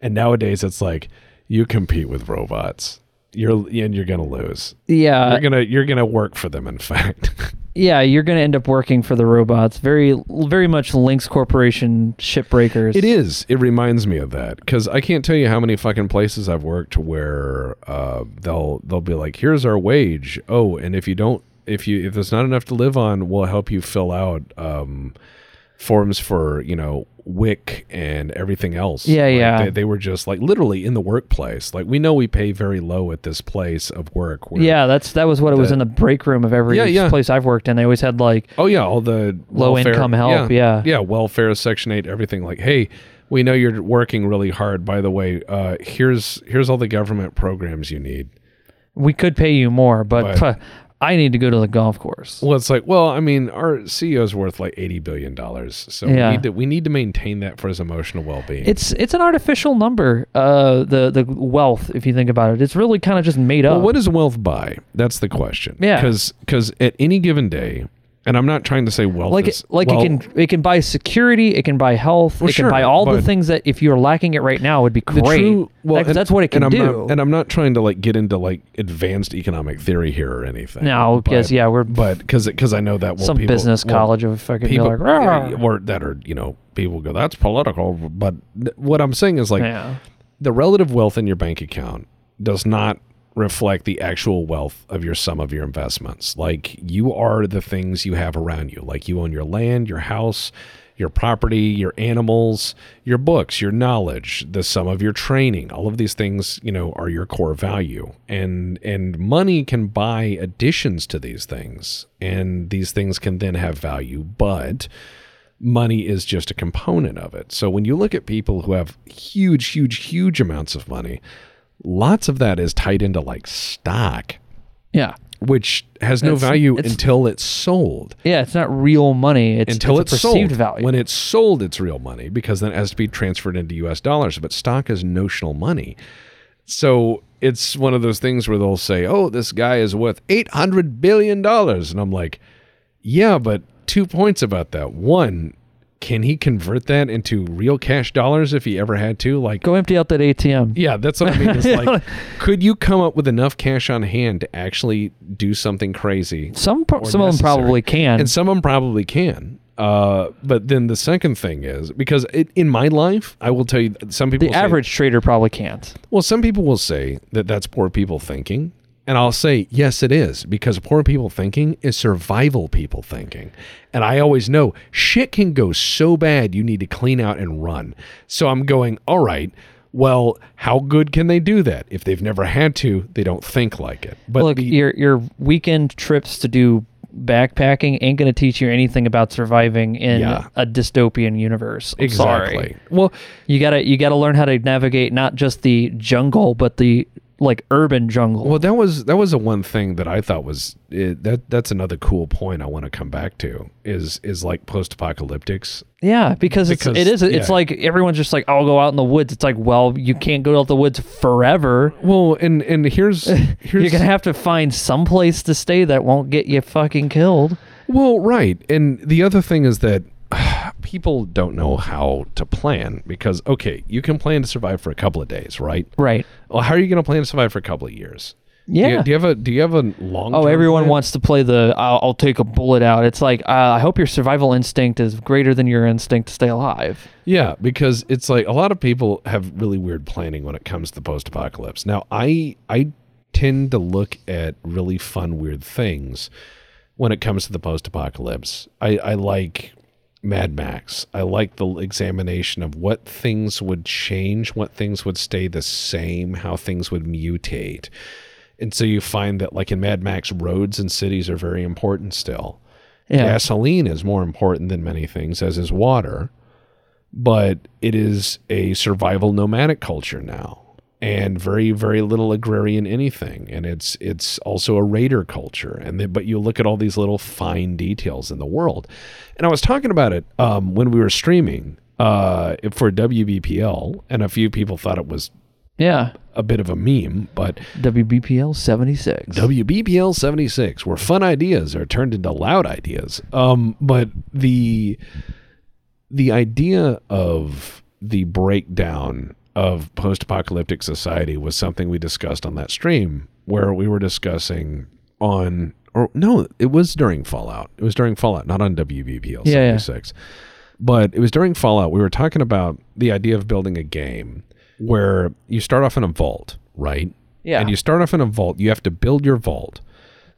And nowadays it's like you compete with robots. You're going to lose. Yeah. You're going to work for them, in fact. Yeah, you're going to end up working for the robots. Very, very much Lynx Corporation shipbreakers. It is. It reminds me of that because I can't tell you how many fucking places I've worked where they'll be like, "Here's our wage. Oh, and if there's not enough to live on, we'll help you fill out forms for WIC and everything else." Yeah, like yeah. They were just like literally in the workplace. Like we know we pay very low at this place of work. Yeah, that was what it was in the break room of every place I've worked in. They always had like all the low welfare, income help. Yeah, welfare, Section 8, everything. Like, hey, we know you're working really hard. By the way, here's all the government programs you need. We could pay you more, but I need to go to the golf course. Well, it's like, I mean, our CEO's worth like $80 billion. So we need to maintain that for his emotional well-being. It's an artificial number, the wealth, if you think about it. It's really kind of just made up. Well, what does wealth buy? That's the question. Yeah. Because at any given day, and I'm not trying to say wealth is... It can buy security, it can buy health, can buy all the things that if you're lacking it right now would be great. That's what it can do. I'm not trying to get into advanced economic theory here or anything. No, we're... But because I know that... Well, some people, business college of fucking people, be like... Or that are, people go, that's political. But what I'm saying is the relative wealth in your bank account does not reflect the actual wealth of your sum of your investments. Like you are the things you have around you. Like you own your land, your house, your property, your animals, your books, your knowledge, the sum of your training. All of these things, are your core value. And money can buy additions to these things. And these things can then have value, but money is just a component of it. So when you look at people who have huge, huge, huge amounts of money, lots of that is tied into stock. Yeah. Which has no value until it's sold. Yeah, it's not real money. It's perceived value. When it's sold, it's real money because then it has to be transferred into US dollars. But stock is notional money. So it's one of those things where they'll say, oh, this guy is worth $800 billion. And I'm like, yeah, but 2 points about that. One, can he convert that into real cash dollars if he ever had to? Like, go empty out that ATM. Yeah, that's what I mean. It's like, could you come up with enough cash on hand to actually do something crazy? Some of them probably can. And some of them probably can. But then the second thing is, because in my life, I will tell you, some people... The average trader probably can't. Well, some people will say that that's poor people thinking. And I'll say, yes, it is, because poor people thinking is survival people thinking. And I always know shit can go so bad you need to clean out and run. So I'm going, all right, well, how good can they do that? If they've never had to, they don't think like it. But look, your weekend trips to do backpacking ain't going to teach you anything about surviving in a dystopian universe. I'm exactly. Sorry. Well, you gotta learn how to navigate not just the jungle, but the like urban jungle. Well, that was the one thing that I thought was that's another cool point I want to come back to is like post-apocalyptics. Yeah, because it's like everyone's just like, I'll go out in the woods. It's like, well, you can't go out the woods forever. Well, and here's you're gonna have to find some place to stay that won't get you fucking killed. Well, right. And the other thing is that people don't know how to plan because, okay, you can plan to survive for a couple of days, right? Right. Well, how are you going to plan to survive for a couple of years? Yeah. Do you have a long? Oh, everyone plan? Wants to play the I'll take a bullet out. It's like I hope your survival instinct is greater than your instinct to stay alive. Yeah, because it's like a lot of people have really weird planning when it comes to the post-apocalypse. Now, I tend to look at really fun, weird things when it comes to the post-apocalypse. I like Mad Max. I like the examination of what things would change, what things would stay the same, how things would mutate. And so you find that, like in Mad Max, roads and cities are very important still. Yeah. Gasoline is more important than many things, as is water. But it is a survival nomadic culture now, and very, very little agrarian anything. And it's also a raider culture. But you look at all these little fine details in the world. And I was talking about it when we were streaming for WBPL, and a few people thought it was a bit of a meme, but WBPL 76. WBPL 76, where fun ideas are turned into loud ideas. But the idea of the breakdown of post-apocalyptic society was something we discussed on that stream where we were discussing It was during Fallout, not on WBPL 76. Yeah. But it was during Fallout. We were talking about the idea of building a game where you start off in a vault, right? Yeah. And you start off in a vault. You have to build your vault.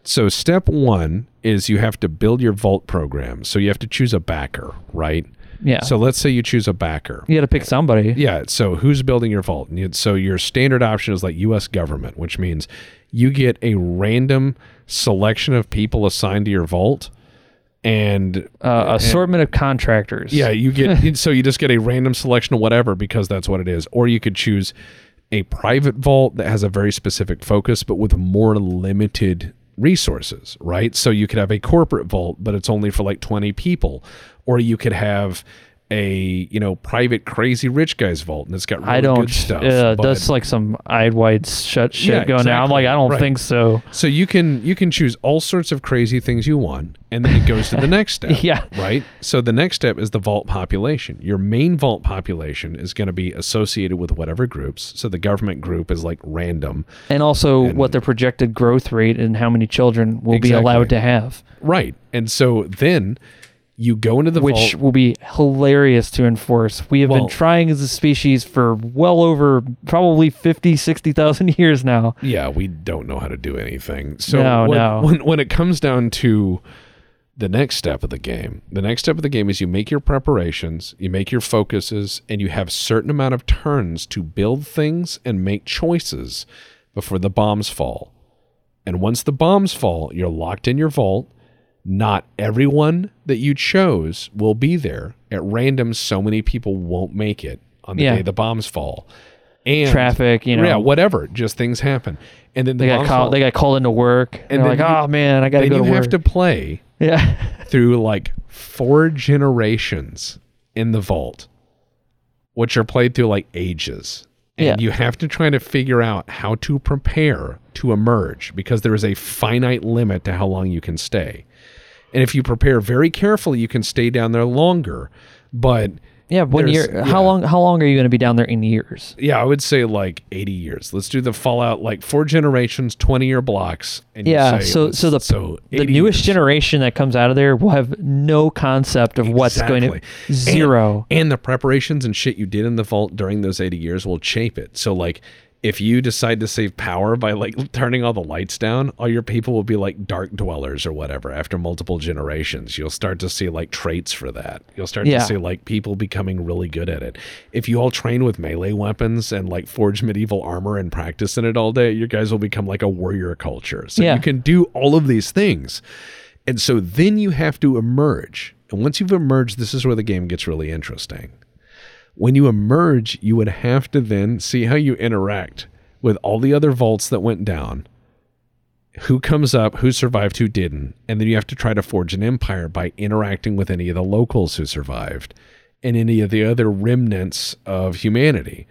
So step one is you have to build your vault program. So you have to choose a backer, right? Yeah. So let's say you choose a backer. You got to pick somebody. Yeah. So who's building your vault? So your standard option is like U.S. government, which means you get a random selection of people assigned to your vault and assortment of contractors. Yeah. So you just get a random selection of whatever because that's what it is. Or you could choose a private vault that has a very specific focus, but with more limited resources, right? So you could have a corporate vault, but it's only for like 20 people. Or you could have a private crazy rich guy's vault, and it's got really good stuff. That's like some eyed-wide shut shit going on. I'm like, I don't think so. So you can choose all sorts of crazy things you want, and then it goes to the next step. Yeah, right. So the next step is the vault population. Your main vault population is going to be associated with whatever groups. So the government group is like random, and also what their projected growth rate and how many children will be allowed to have. Right, and so then you go into the vault. Which will be hilarious to enforce. We have been trying as a species for well over probably 50, 60,000 years now. Yeah, we don't know how to do anything. So when it comes down to the next step of the game, is you make your preparations, you make your focuses, and you have certain amount of turns to build things and make choices before the bombs fall. And once the bombs fall, you're locked in your vault. Not everyone that you chose will be there. At random, so many people won't make it on the day the bombs fall. And traffic, whatever. Just things happen. And then they got called into work. And they're like, oh, man, I got to go to work. You have to play through like 4 generations in the vault, which are played through like ages. And you have to try to figure out how to prepare to emerge because there is a finite limit to how long you can stay. And if you prepare very carefully, you can stay down there longer. But how long are you going to be down there in years? Yeah, I would say like 80 years. Let's do the Fallout, like 4 generations, 20-year blocks. And the newest generation that comes out of there will have no concept of what's going to... Zero. And the preparations and shit you did in the vault during those 80 years will shape it. So like if you decide to save power by like turning all the lights down, all your people will be like dark dwellers or whatever. After multiple generations, you'll start to see like traits for that. You'll start to see like people becoming really good at it. If you all train with melee weapons and like forge medieval armor and practice in it all day, your guys will become like a warrior culture. So you can do all of these things. And so then you have to emerge. And once you've emerged, this is where the game gets really interesting. When you emerge, you would have to then see how you interact with all the other vaults that went down, who comes up, who survived, who didn't. And then you have to try to forge an empire by interacting with any of the locals who survived and any of the other remnants of humanity.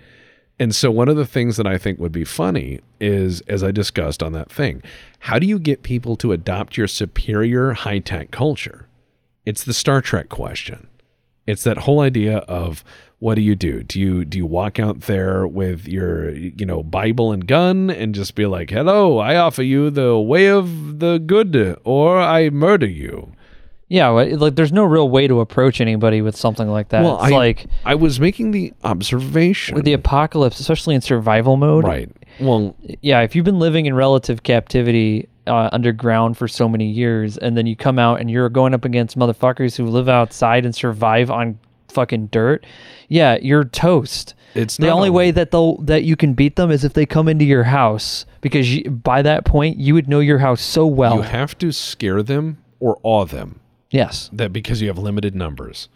And so one of the things that I think would be funny is, as I discussed on that thing, how do you get people to adopt your superior high-tech culture? It's the Star Trek question. It's that whole idea of what do you do? Do you walk out there with your, you know, Bible and gun and just be like, hello, I offer you the way of the good, or I murder you? Yeah, like there's no real way to approach anybody with something like that. Well, I was making the observation with the apocalypse, especially in survival mode. Right. Well, yeah, if you've been living in relative captivity underground for so many years, and then you come out and you're going up against motherfuckers who live outside and survive on fucking dirt, yeah, you're toast. It's the only way that you can beat them is if they come into your house, because by that point you would know your house so well. You have to scare them or awe them. Yes. That because you have limited numbers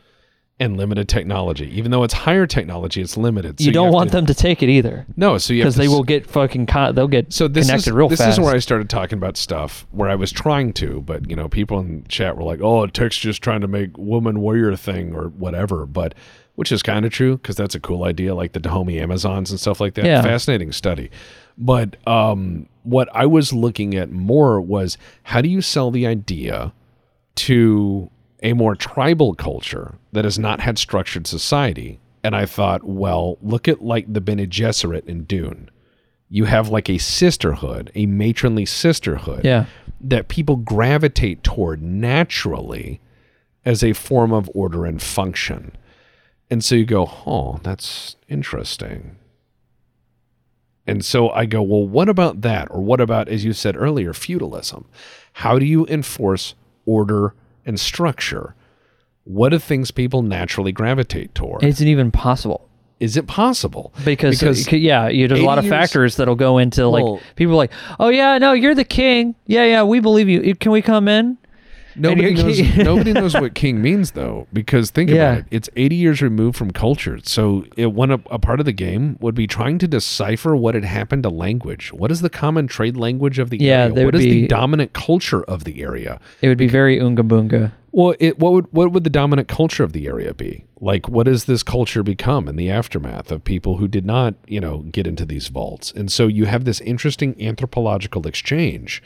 and limited technology. Even though it's higher technology, it's limited. So you don't want them to take it either. No, so you have to... Because they will get fucking... they'll get connected real fast. This is where I started talking about stuff where I was trying to, but, you know, people in chat were like, oh, Tech's just trying to make woman warrior thing or whatever, but... Which is kind of true, because that's a cool idea, like the Dahomey Amazons and stuff like that. Yeah. Fascinating study. But what I was looking at more was, how do you sell the idea to a more tribal culture that has not had structured society? And I thought, well, look at like the Bene Gesserit in Dune. You have like a sisterhood, a matronly sisterhood that people gravitate toward naturally as a form of order and function. And so you go, oh, that's interesting. And so I go, well, what about that? Or what about, as you said earlier, feudalism? How do you enforce order and structure? What do things people naturally gravitate toward? Is it even possible? Is it possible? Because yeah, there's a lot of factors that'll go into people are like, oh yeah, no, you're the king. Yeah, we believe you. Can we come in? Nobody knows what king means, though, because think about it. It's 80 years removed from culture. So a part of the game would be trying to decipher what had happened to language. What is the common trade language of the area? What is the dominant culture of the area? It would be very Oonga Boonga. Well, what would the dominant culture of the area be? Like, what does this culture become in the aftermath of people who did not, you know, get into these vaults? And so you have this interesting anthropological exchange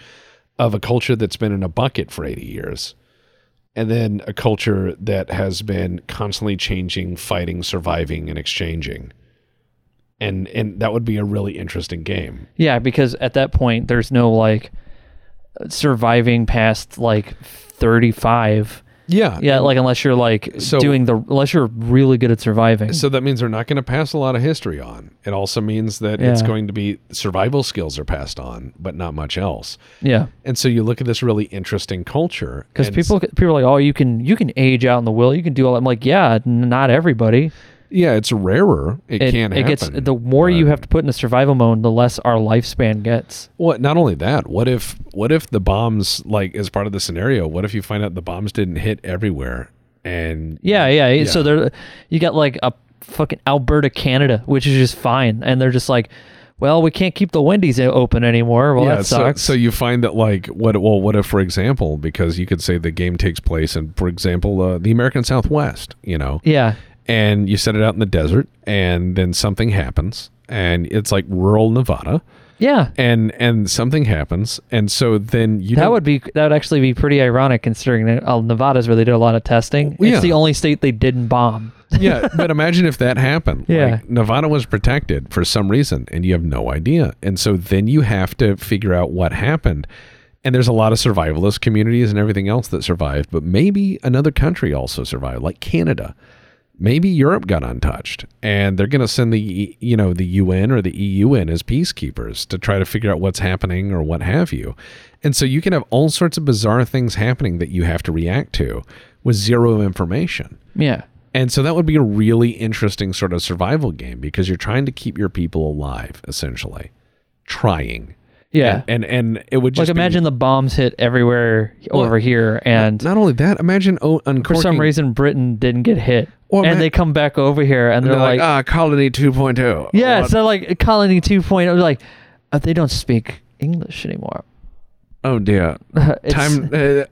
of a culture that's been in a bucket for 80 years, and then a culture that has been constantly changing, fighting, surviving, and exchanging. And that would be a really interesting game. Yeah, because at that point, there's no, like, surviving past, like, 35. Yeah. Yeah, like, unless you're, like, unless you're really good at surviving. So that means they're not going to pass a lot of history on. It also means that it's going to be survival skills are passed on, but not much else. Yeah. And so you look at this really interesting culture. Because people are like, oh, you can age out in the will. You can do all that. I'm like, yeah, not everybody. Yeah, it's rarer. It can happen. The more you have to put in a survival mode, the less our lifespan gets. Well, not only that, what if the bombs, like as part of the scenario, what if you find out the bombs didn't hit everywhere? And yeah. So you got like a fucking Alberta, Canada, which is just fine. And they're just like, well, we can't keep the Wendy's open anymore. Well, that sucks. So you find that, like, what if, for example, because you could say the game takes place in, for example, the American Southwest, you know? Yeah. And you set it out in the desert, and then something happens, and it's like rural Nevada. Yeah. And something happens, and so then that would actually be pretty ironic, considering that Nevada's where they did a lot of testing. Yeah. It's the only state they didn't bomb. Yeah, but imagine if that happened. Yeah. Like, Nevada was protected for some reason, and you have no idea. And so then you have to figure out what happened. And there's a lot of survivalist communities and everything else that survived, but maybe another country also survived, like Canada. maybe Europe got untouched, and they're going to send the, you know, the UN or the EU in as peacekeepers to try to figure out what's happening or what have you. And so you can have all sorts of bizarre things happening that you have to react to with zero information. Yeah. And so that would be a really interesting sort of survival game, because you're trying to keep your people alive, essentially. Trying. Yeah. And it would just like, imagine the bombs hit everywhere over here. And not only that, imagine uncorking. For some reason, Britain didn't get hit. Well, and they come back over here and they're like, Colony 2.0. Yeah. So like Colony 2.0, like, they don't speak English anymore. Oh dear.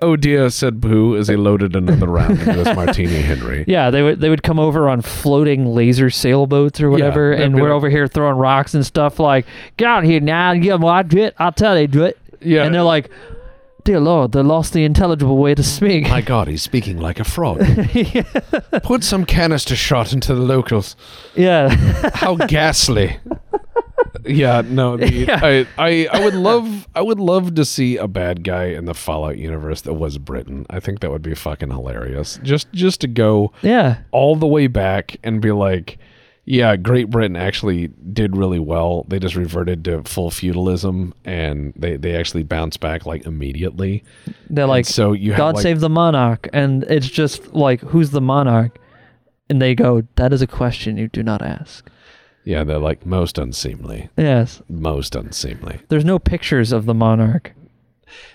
Oh dear, said Boo as he loaded another round into this martini, Henry. Yeah, they would come over on floating laser sailboats or whatever, and we're over here throwing rocks and stuff like, get out here now, yeah, well, I do it, I'll tell you, do it. Yeah. And they're like, dear Lord, they lost the intelligible way to speak. My God, he's speaking like a frog. Yeah. Put some canister shot into the locals. Yeah. How ghastly. Yeah, no. I would love to see a bad guy in the Fallout universe that was Britain. I think that would be fucking hilarious. Just to go all the way back and be like, yeah, Great Britain actually did really well. They just reverted to full feudalism, and they actually bounced back like immediately. They're like, so you God have, like, save the monarch, and it's just like, who's the monarch? And they go, that is a question you do not ask. Yeah, they're like, most unseemly. Yes. Most unseemly. There's no pictures of the monarch.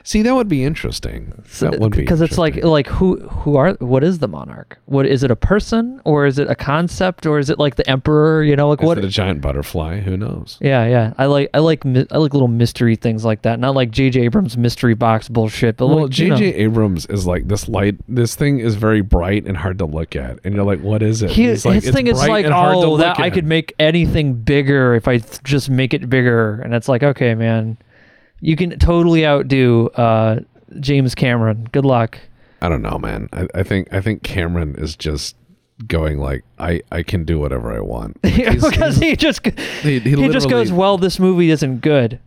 See, that would be interesting. So, that would be, because it's like what is the monarch? What is it, a person, or is it a concept, or is it like the emperor, you know, like what? Is it a giant butterfly? Who knows? Yeah, yeah. I like little mystery things like that. Not like J.J. Abrams' mystery box bullshit, but well, like, J.J. Abrams is like this light. This thing is very bright and hard to look at, and you're like, what is it? It's like I could make anything bigger if I just make it bigger, and it's like, okay, man. You can totally outdo James Cameron. Good luck. I don't know, man. I think Cameron is just going like, I can do whatever I want. Because he just goes, well, this movie isn't good.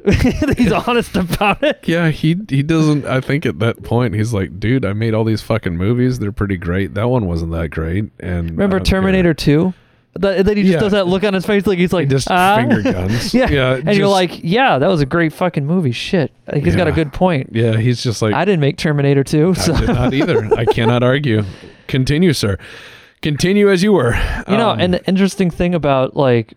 He's honest about it. Yeah, he doesn't. I think at that point he's like, dude, I made all these fucking movies. They're pretty great. That one wasn't that great. And remember Terminator 2? Then he just does that look on his face, like he's like, just finger guns. And you're like, yeah, that was a great fucking movie. Shit, he's got a good point. Yeah, he's just like, I didn't make Terminator 2. So. I did not either. I cannot argue. Continue, sir. Continue as you were. You know, and the interesting thing about like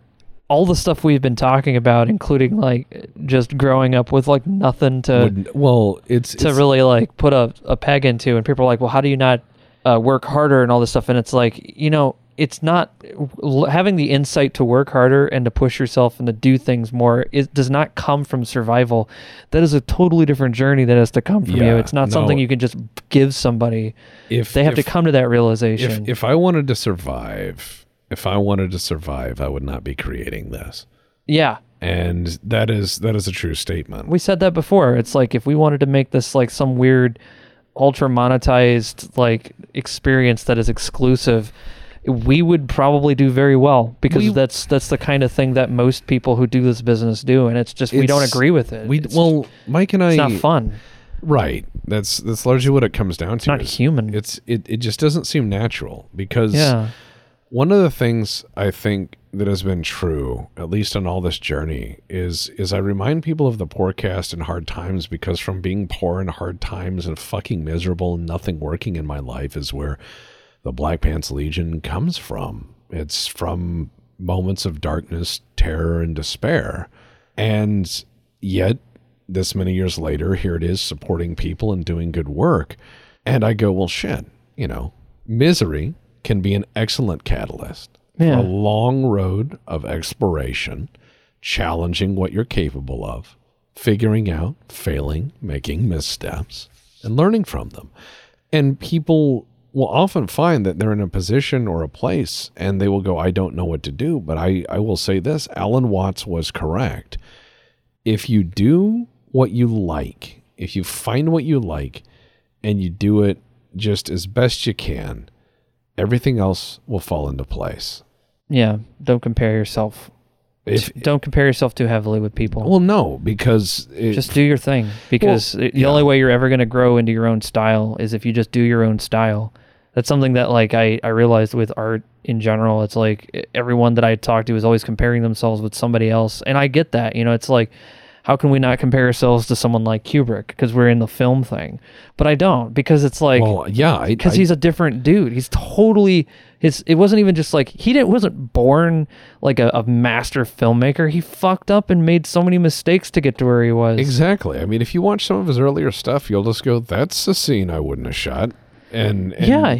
all the stuff we've been talking about, including like just growing up with like nothing to really like put a peg into, and people are like, well, how do you not work harder and all this stuff? And it's like, you know. It's not having the insight to work harder and to push yourself and to do things more. It does not come from survival. That is a totally different journey that has to come from you. It's not something you can just give somebody. They have to come to that realization. If I wanted to survive, I would not be creating this. Yeah. And that is a true statement. We said that before. It's like, if we wanted to make this like some weird ultra monetized like experience that is exclusive, we would probably do very well, because that's the kind of thing that most people who do this business do, and it's just we don't agree with it. Mike and I, it's not fun, right? That's largely what it comes down to. It's not human. It just doesn't seem natural, because one of the things I think that has been true, at least on all this journey, is I remind people of the Poorcast and hard times, because from being poor and hard times and fucking miserable and nothing working in my life is where the Black Pants Legion comes from. It's from moments of darkness, terror, and despair. And yet, this many years later, here it is, supporting people and doing good work. And I go, well, shit, you know, misery can be an excellent catalyst for a long road of exploration, challenging what you're capable of, figuring out, failing, making missteps, and learning from them. And people will often find that they're in a position or a place and they will go, I don't know what to do, but I will say this, Alan Watts was correct. If you do what you like, if you find what you like and you do it just as best you can, everything else will fall into place. Yeah. Don't compare yourself. Don't compare yourself too heavily with people. Well, no, because just do your thing. Because the only way you're ever going to grow into your own style is if you just do your own style. that's something that like I realized with art in general. It's like everyone that I talked to is always comparing themselves with somebody else. And I get that, you know, it's like, how can we not compare ourselves to someone like Kubrick? Because we're in the film thing. But I don't, because it's like, well, yeah, because he's a different dude. He's totally, it wasn't even just like, wasn't born like a master filmmaker. He fucked up and made so many mistakes to get to where he was. Exactly. I mean, if you watch some of his earlier stuff, you'll just go, that's a scene I wouldn't have shot. You gotta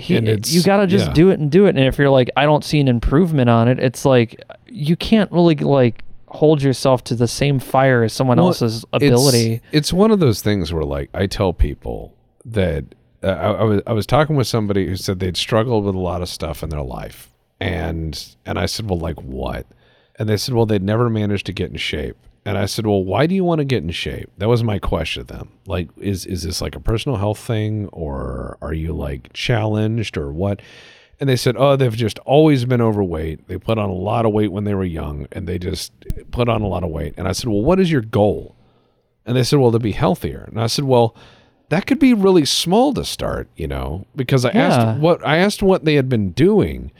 just do it. And if you're like, I don't see an improvement on it, it's like, you can't really like hold yourself to the same fire as someone else's ability. It's one of those things where like I tell people that I was talking with somebody who said they'd struggled with a lot of stuff in their life, and I said, well, like what? And they said, well, they'd never managed to get in shape. And I said, well, why do you want to get in shape? That was my question to them. Like, is this like a personal health thing, or are you like challenged or what? And they said, oh, they've just always been overweight. They put on a lot of weight when they were young, and they just put on a lot of weight. And I said, well, what is your goal? And they said, well, to be healthier. And I said, well, that could be really small to start, you know, because I asked what they had been doing.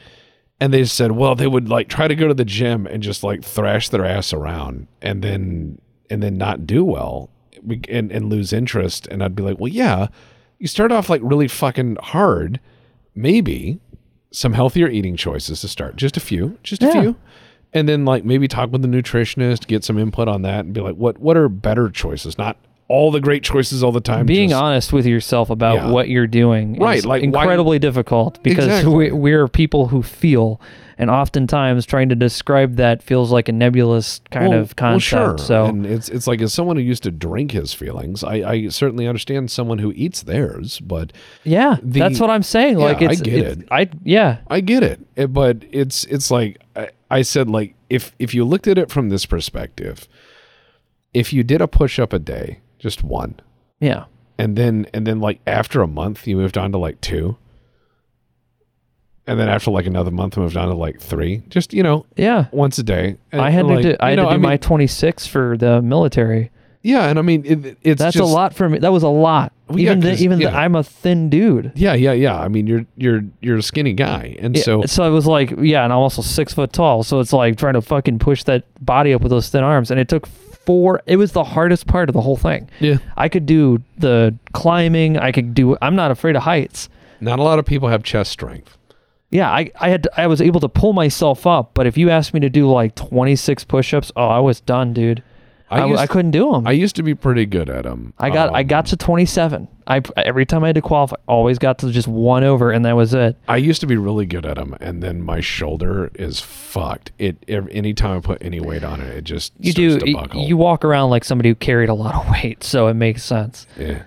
And they said, well, they would like try to go to the gym and just like thrash their ass around and then not do well and lose interest. And I'd be like, well, yeah, you start off like really fucking hard, maybe some healthier eating choices to start, just a few. And then like maybe talk with the nutritionist, get some input on that and be like, what are better choices? Not all the great choices all the time. Being honest with yourself about what you're doing is incredibly difficult, because we're people who feel, and oftentimes trying to describe that feels like a nebulous kind of concept. Well, sure. So and it's like, as someone who used to drink his feelings, I certainly understand someone who eats theirs, but that's what I'm saying. Yeah, like I get it. But it's like I said, like if you looked at it from this perspective, if you did a push up a day, just one. Yeah. And then like after a month, you moved on to like two. And then after like another month, moved on to like three. Just, you know, once a day. And I had to do my 26 for the military. Yeah. And I mean, that's a lot for me. That was a lot. Well, I'm a thin dude. Yeah. I mean, you're a skinny guy. And so it was like, and I'm also 6 foot tall. So it's like trying to fucking push that body up with those thin arms. And it took it was the hardest part of the whole thing. Yeah. I could do the climbing. I'm not afraid of heights. Not a lot of people have chest strength. Yeah. I was able to pull myself up, but if you asked me to do like 26 push-ups, I was done, dude. I couldn't do them. I used to be pretty good at them. I got to 27. Every time I had to qualify, always got to just one over, and that was it. I used to be really good at them, and then my shoulder is fucked. Any time I put any weight on it, it just starts to buckle. You walk around like somebody who carried a lot of weight, so it makes sense. Yeah.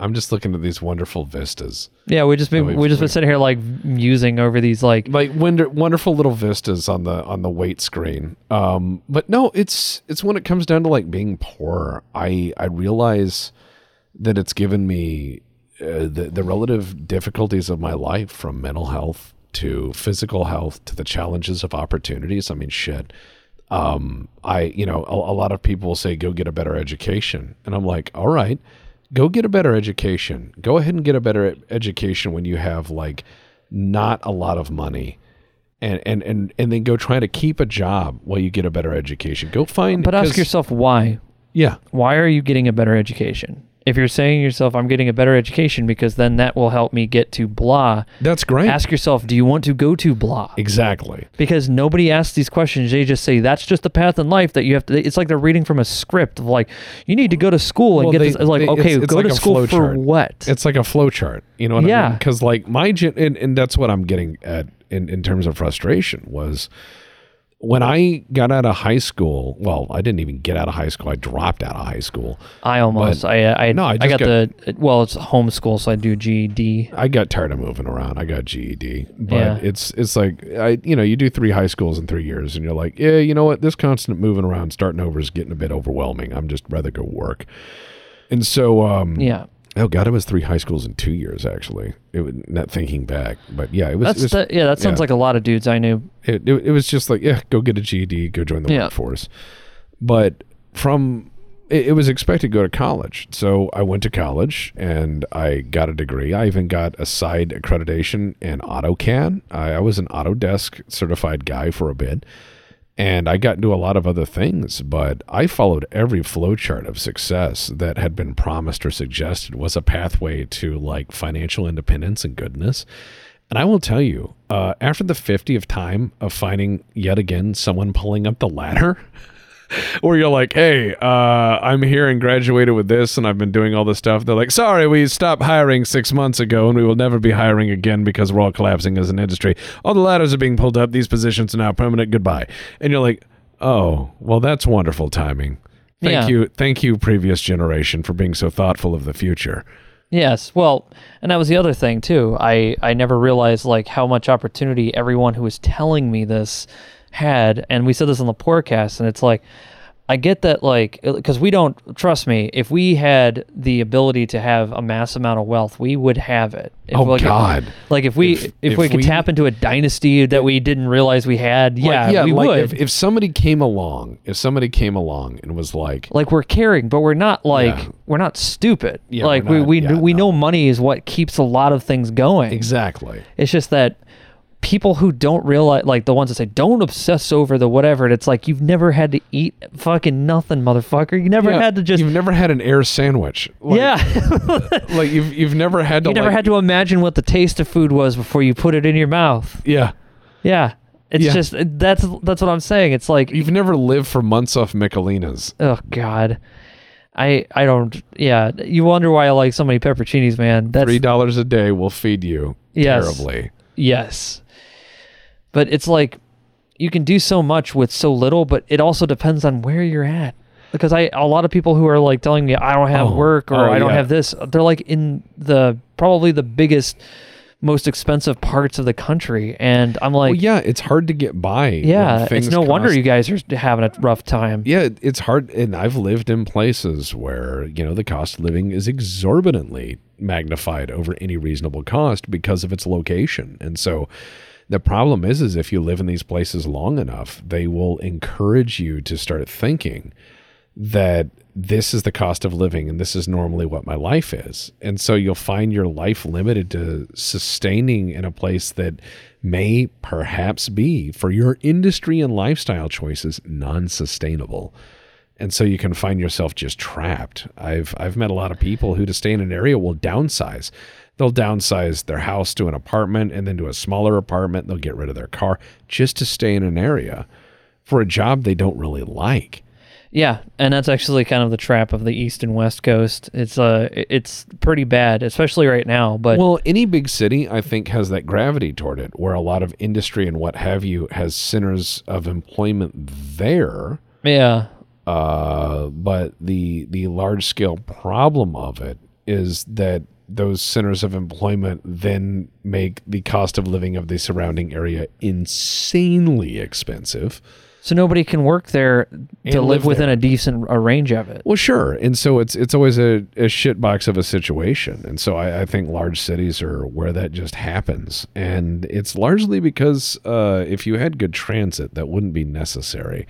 I'm just looking at these wonderful vistas. Yeah, we've just been sitting here like musing over these like wonderful little vistas on the weight screen. But no, it's when it comes down to like being poor, I realize that it's given me the relative difficulties of my life, from mental health to physical health to the challenges of opportunities. I mean, shit. A lot of people will say go get a better education, and I'm like, all right. Go get a better education. Go ahead and get a better education when you have like not a lot of money, and then go try to keep a job while you get a better education. Go find. But ask yourself why. Yeah. Why are you getting a better education? If you're saying to yourself, I'm getting a better education because then that will help me get to blah. That's great. Ask yourself, do you want to go to blah? Exactly. Because nobody asks these questions. They just say, that's just the path in life that you have to. It's like they're reading from a script of like, you need to go to school and get this. Like, okay, it's go like to school for what? It's like a flow chart. You know what I mean? Because like and that's what I'm getting at in terms of frustration was when I got out of high school. Well, I didn't even get out of high school. I dropped out of high school. It's homeschool, so I do GED. I got tired of moving around. I got GED, but it's like, you do three high schools in 3 years and you're like, yeah, you know what? This constant moving around, starting over is getting a bit overwhelming. I'm just rather go work. And so, Oh God, it was three high schools in 2 years, actually. It was, not thinking back, but yeah, it was. That sounds like a lot of dudes I knew. It was just like, go get a GED, go join the workforce. But from it was expected to go to college. So I went to college and I got a degree. I even got a side accreditation in AutoCAD. I was an Autodesk certified guy for a bit. And I got into a lot of other things, but I followed every flowchart of success that had been promised or suggested was a pathway to like financial independence and goodness. And I will tell you, after the 50th time of finding yet again someone pulling up the ladder, where you're like, hey, I'm here and graduated with this and I've been doing all this stuff. They're like, sorry, we stopped hiring 6 months ago and we will never be hiring again because we're all collapsing as an industry. All the ladders are being pulled up. These positions are now permanent. Goodbye. And you're like, oh, well, that's wonderful timing. Thank you. Thank you, previous generation, for being so thoughtful of the future. Yes. Well, and that was the other thing, too. I never realized like how much opportunity everyone who was telling me this had, and we said this on the podcast, and it's like, I get that, like, because we don't, trust me, if we had the ability to have a mass amount of wealth, we would have it. If we could tap into a dynasty that we didn't realize we had, we would. If somebody came along and was like we're caring, but we're not we're not stupid. Yeah, like we know money is what keeps a lot of things going. Exactly. It's just that people who don't realize, like the ones that say, don't obsess over the whatever, and it's like, you've never had to eat fucking nothing, motherfucker. You've never had an air sandwich. Like you've never had to. You never had to imagine what the taste of food was before you put it in your mouth. Yeah. Yeah. It's just, that's what I'm saying. It's like, you've never lived for months off Michelinas. Oh God. I don't, yeah. You wonder why I like so many pepperoncinis, man. That's $3 a day will feed you terribly. Yes. But it's like you can do so much with so little, but it also depends on where you're at. Because a lot of people who are like telling me I don't have work or I don't have this, they're like in the probably the biggest, most expensive parts of the country, and I'm like, well, yeah, it's hard to get by. Yeah, it's no wonder you guys are having a rough time. Yeah, it's hard, and I've lived in places where the cost of living is exorbitantly magnified over any reasonable cost because of its location, and so. The problem is if you live in these places long enough, they will encourage you to start thinking that this is the cost of living and this is normally what my life is. And so you'll find your life limited to sustaining in a place that may perhaps be, for your industry and lifestyle choices, non-sustainable. And so you can find yourself just trapped. I've met a lot of people who, to stay in an area, will downsize. They'll downsize their house to an apartment and then to a smaller apartment. They'll get rid of their car just to stay in an area for a job they don't really like. Yeah, and that's actually kind of the trap of the East and West Coast. It's pretty bad, especially right now. But well, any big city, I think, has that gravity toward it, where a lot of industry and what have you has centers of employment there. Yeah. But the large-scale problem of it is that those centers of employment then make the cost of living of the surrounding area insanely expensive. So nobody can work there to live within a decent range of it. Well, sure. And so it's always a shitbox of a situation. And so I think large cities are where that just happens. And it's largely because if you had good transit, that wouldn't be necessary.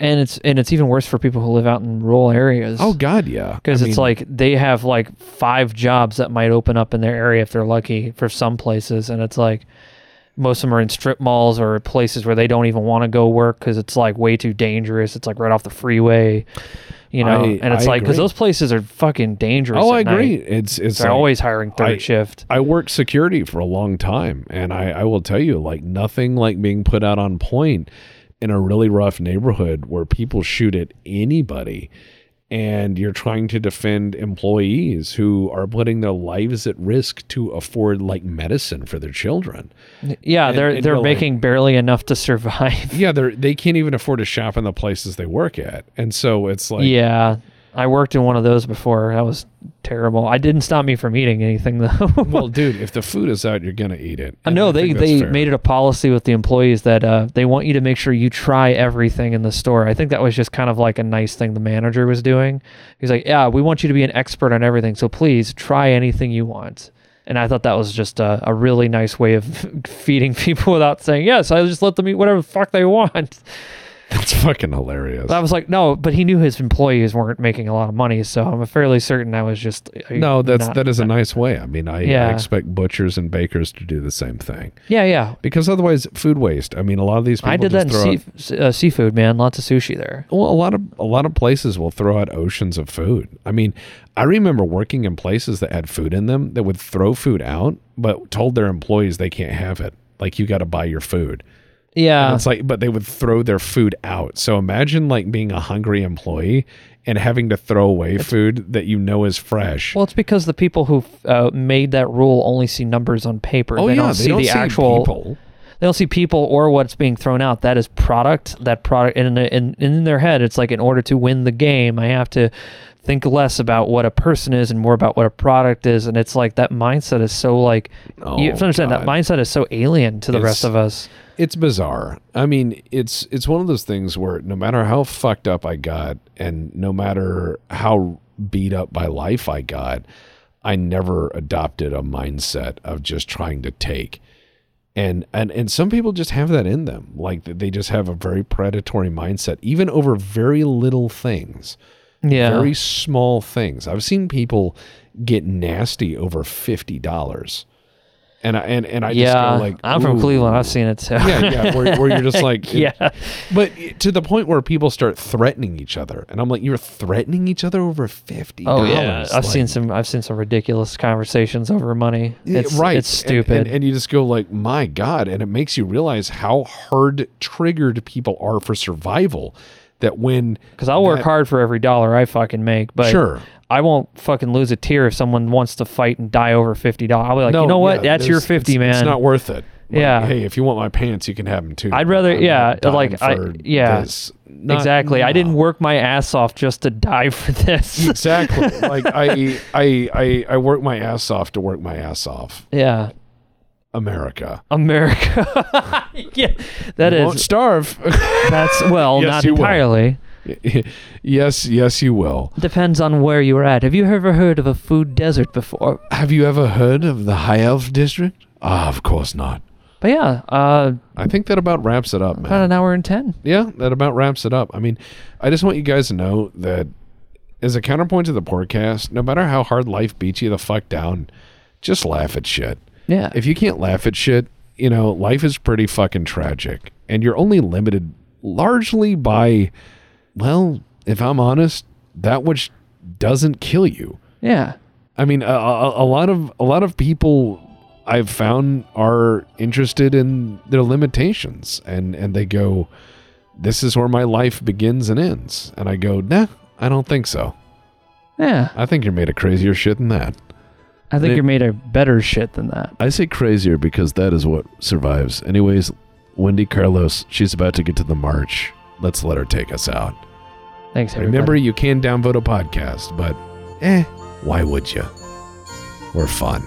And it's even worse for people who live out in rural areas. Oh God, yeah. Because it's like they have like 5 jobs that might open up in their area if they're lucky for some places, and it's like most of them are in strip malls or places where they don't even want to go work because it's like way too dangerous. It's like right off the freeway, and it's because those places are fucking dangerous. Oh, I agree. It's they're always hiring third shift. I worked security for a long time, and I will tell you, like, nothing like being put out on point in a really rough neighborhood where people shoot at anybody, and you're trying to defend employees who are putting their lives at risk to afford like medicine for their children. Yeah. They're making barely enough to survive. Yeah. They can't even afford to shop in the places they work at. And so it's like, yeah, I worked in one of those before. That was terrible. I didn't stop me from eating anything though. Well, dude, if the food is out, you're gonna eat it. I know they made it a policy with the employees that they want you to make sure you try everything in the store. I think that was just kind of like a nice thing the manager was doing. He's like, yeah, we want you to be an expert on everything, so please try anything you want. And I thought that was just a really nice way of feeding people without saying yes. I just let them eat whatever the fuck they want. That's fucking hilarious. I was like, no, but he knew his employees weren't making a lot of money, so I'm fairly certain I was just... No, that is a nice way. I mean, I expect butchers and bakers to do the same thing. Yeah, yeah. Because otherwise, food waste. I mean, a lot of these people seafood, man. Lots of sushi there. Well, a lot of places will throw out oceans of food. I mean, I remember working in places that had food in them that would throw food out, but told their employees they can't have it. Like, you got to buy your food. Yeah. And it's like, but they would throw their food out. So imagine like being a hungry employee and having to throw away food that you know is fresh. Well, it's because the people who made that rule only see numbers on paper. Oh, they don't see the actual people. They don't see people or what's being thrown out. That is product. That product, and in their head, it's like, in order to win the game, I have to think less about what a person is and more about what a product is. And it's like, that mindset is so like, you have to understand, that mindset is so alien to the rest of us. It's bizarre. I mean, it's one of those things where no matter how fucked up I got and no matter how beat up by life I got, I never adopted a mindset of just trying to take. And some people just have that in them. Like, they just have a very predatory mindset, even over very little things. Yeah. Very small things. I've seen people get nasty over $50. And I just go like, I'm from Cleveland. I've seen it too. Yeah. Where you're just like, yeah. But to the point where people start threatening each other, and I'm like, you're threatening each other over $50. Oh yeah, I've seen some ridiculous conversations over money. It's stupid. And you just go like, my God, and it makes you realize how hard triggered people are for survival. Because I'll work hard for every dollar I fucking make, but sure, I won't fucking lose a tear if someone wants to fight and die over $50. I'll be like, you know what? That's your 50, man. It's not worth it. Like, yeah. Hey, if you want my pants, you can have them too. I'd rather, exactly. No. I didn't work my ass off just to die for this. Exactly. Like, I work my ass off to work my ass off. Yeah. America. Yeah, that you is. Won't starve. That's not entirely. Will. Yes, you will. Depends on where you are at. Have you ever heard of a food desert before? Have you ever heard of the High Elf District? Ah, of course not. But yeah, I think that about wraps it up, man. About an hour and 10. Yeah, that about wraps it up. I mean, I just want you guys to know that as a counterpoint to the podcast, no matter how hard life beats you the fuck down, just laugh at shit. Yeah. If you can't laugh at shit, you know, life is pretty fucking tragic. And you're only limited largely by, well, if I'm honest, that which doesn't kill you. Yeah. I mean, a lot of people I've found are interested in their limitations. And they go, this is where my life begins and ends. And I go, nah, I don't think so. Yeah. I think you're made of crazier shit than that. I think you're made of better shit than that. I say crazier because that is what survives. Anyways, Wendy Carlos, she's about to get to the march. Let's let her take us out. Thanks, everybody. Remember, you can downvote a podcast, but why would you? We're fun.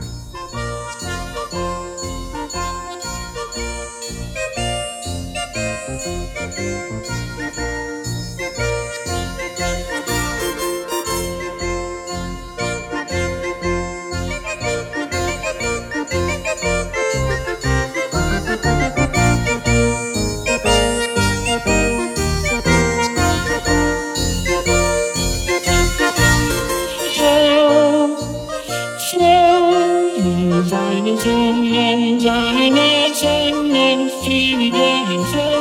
Seine Sonne, seine Sonne, seine Sonne.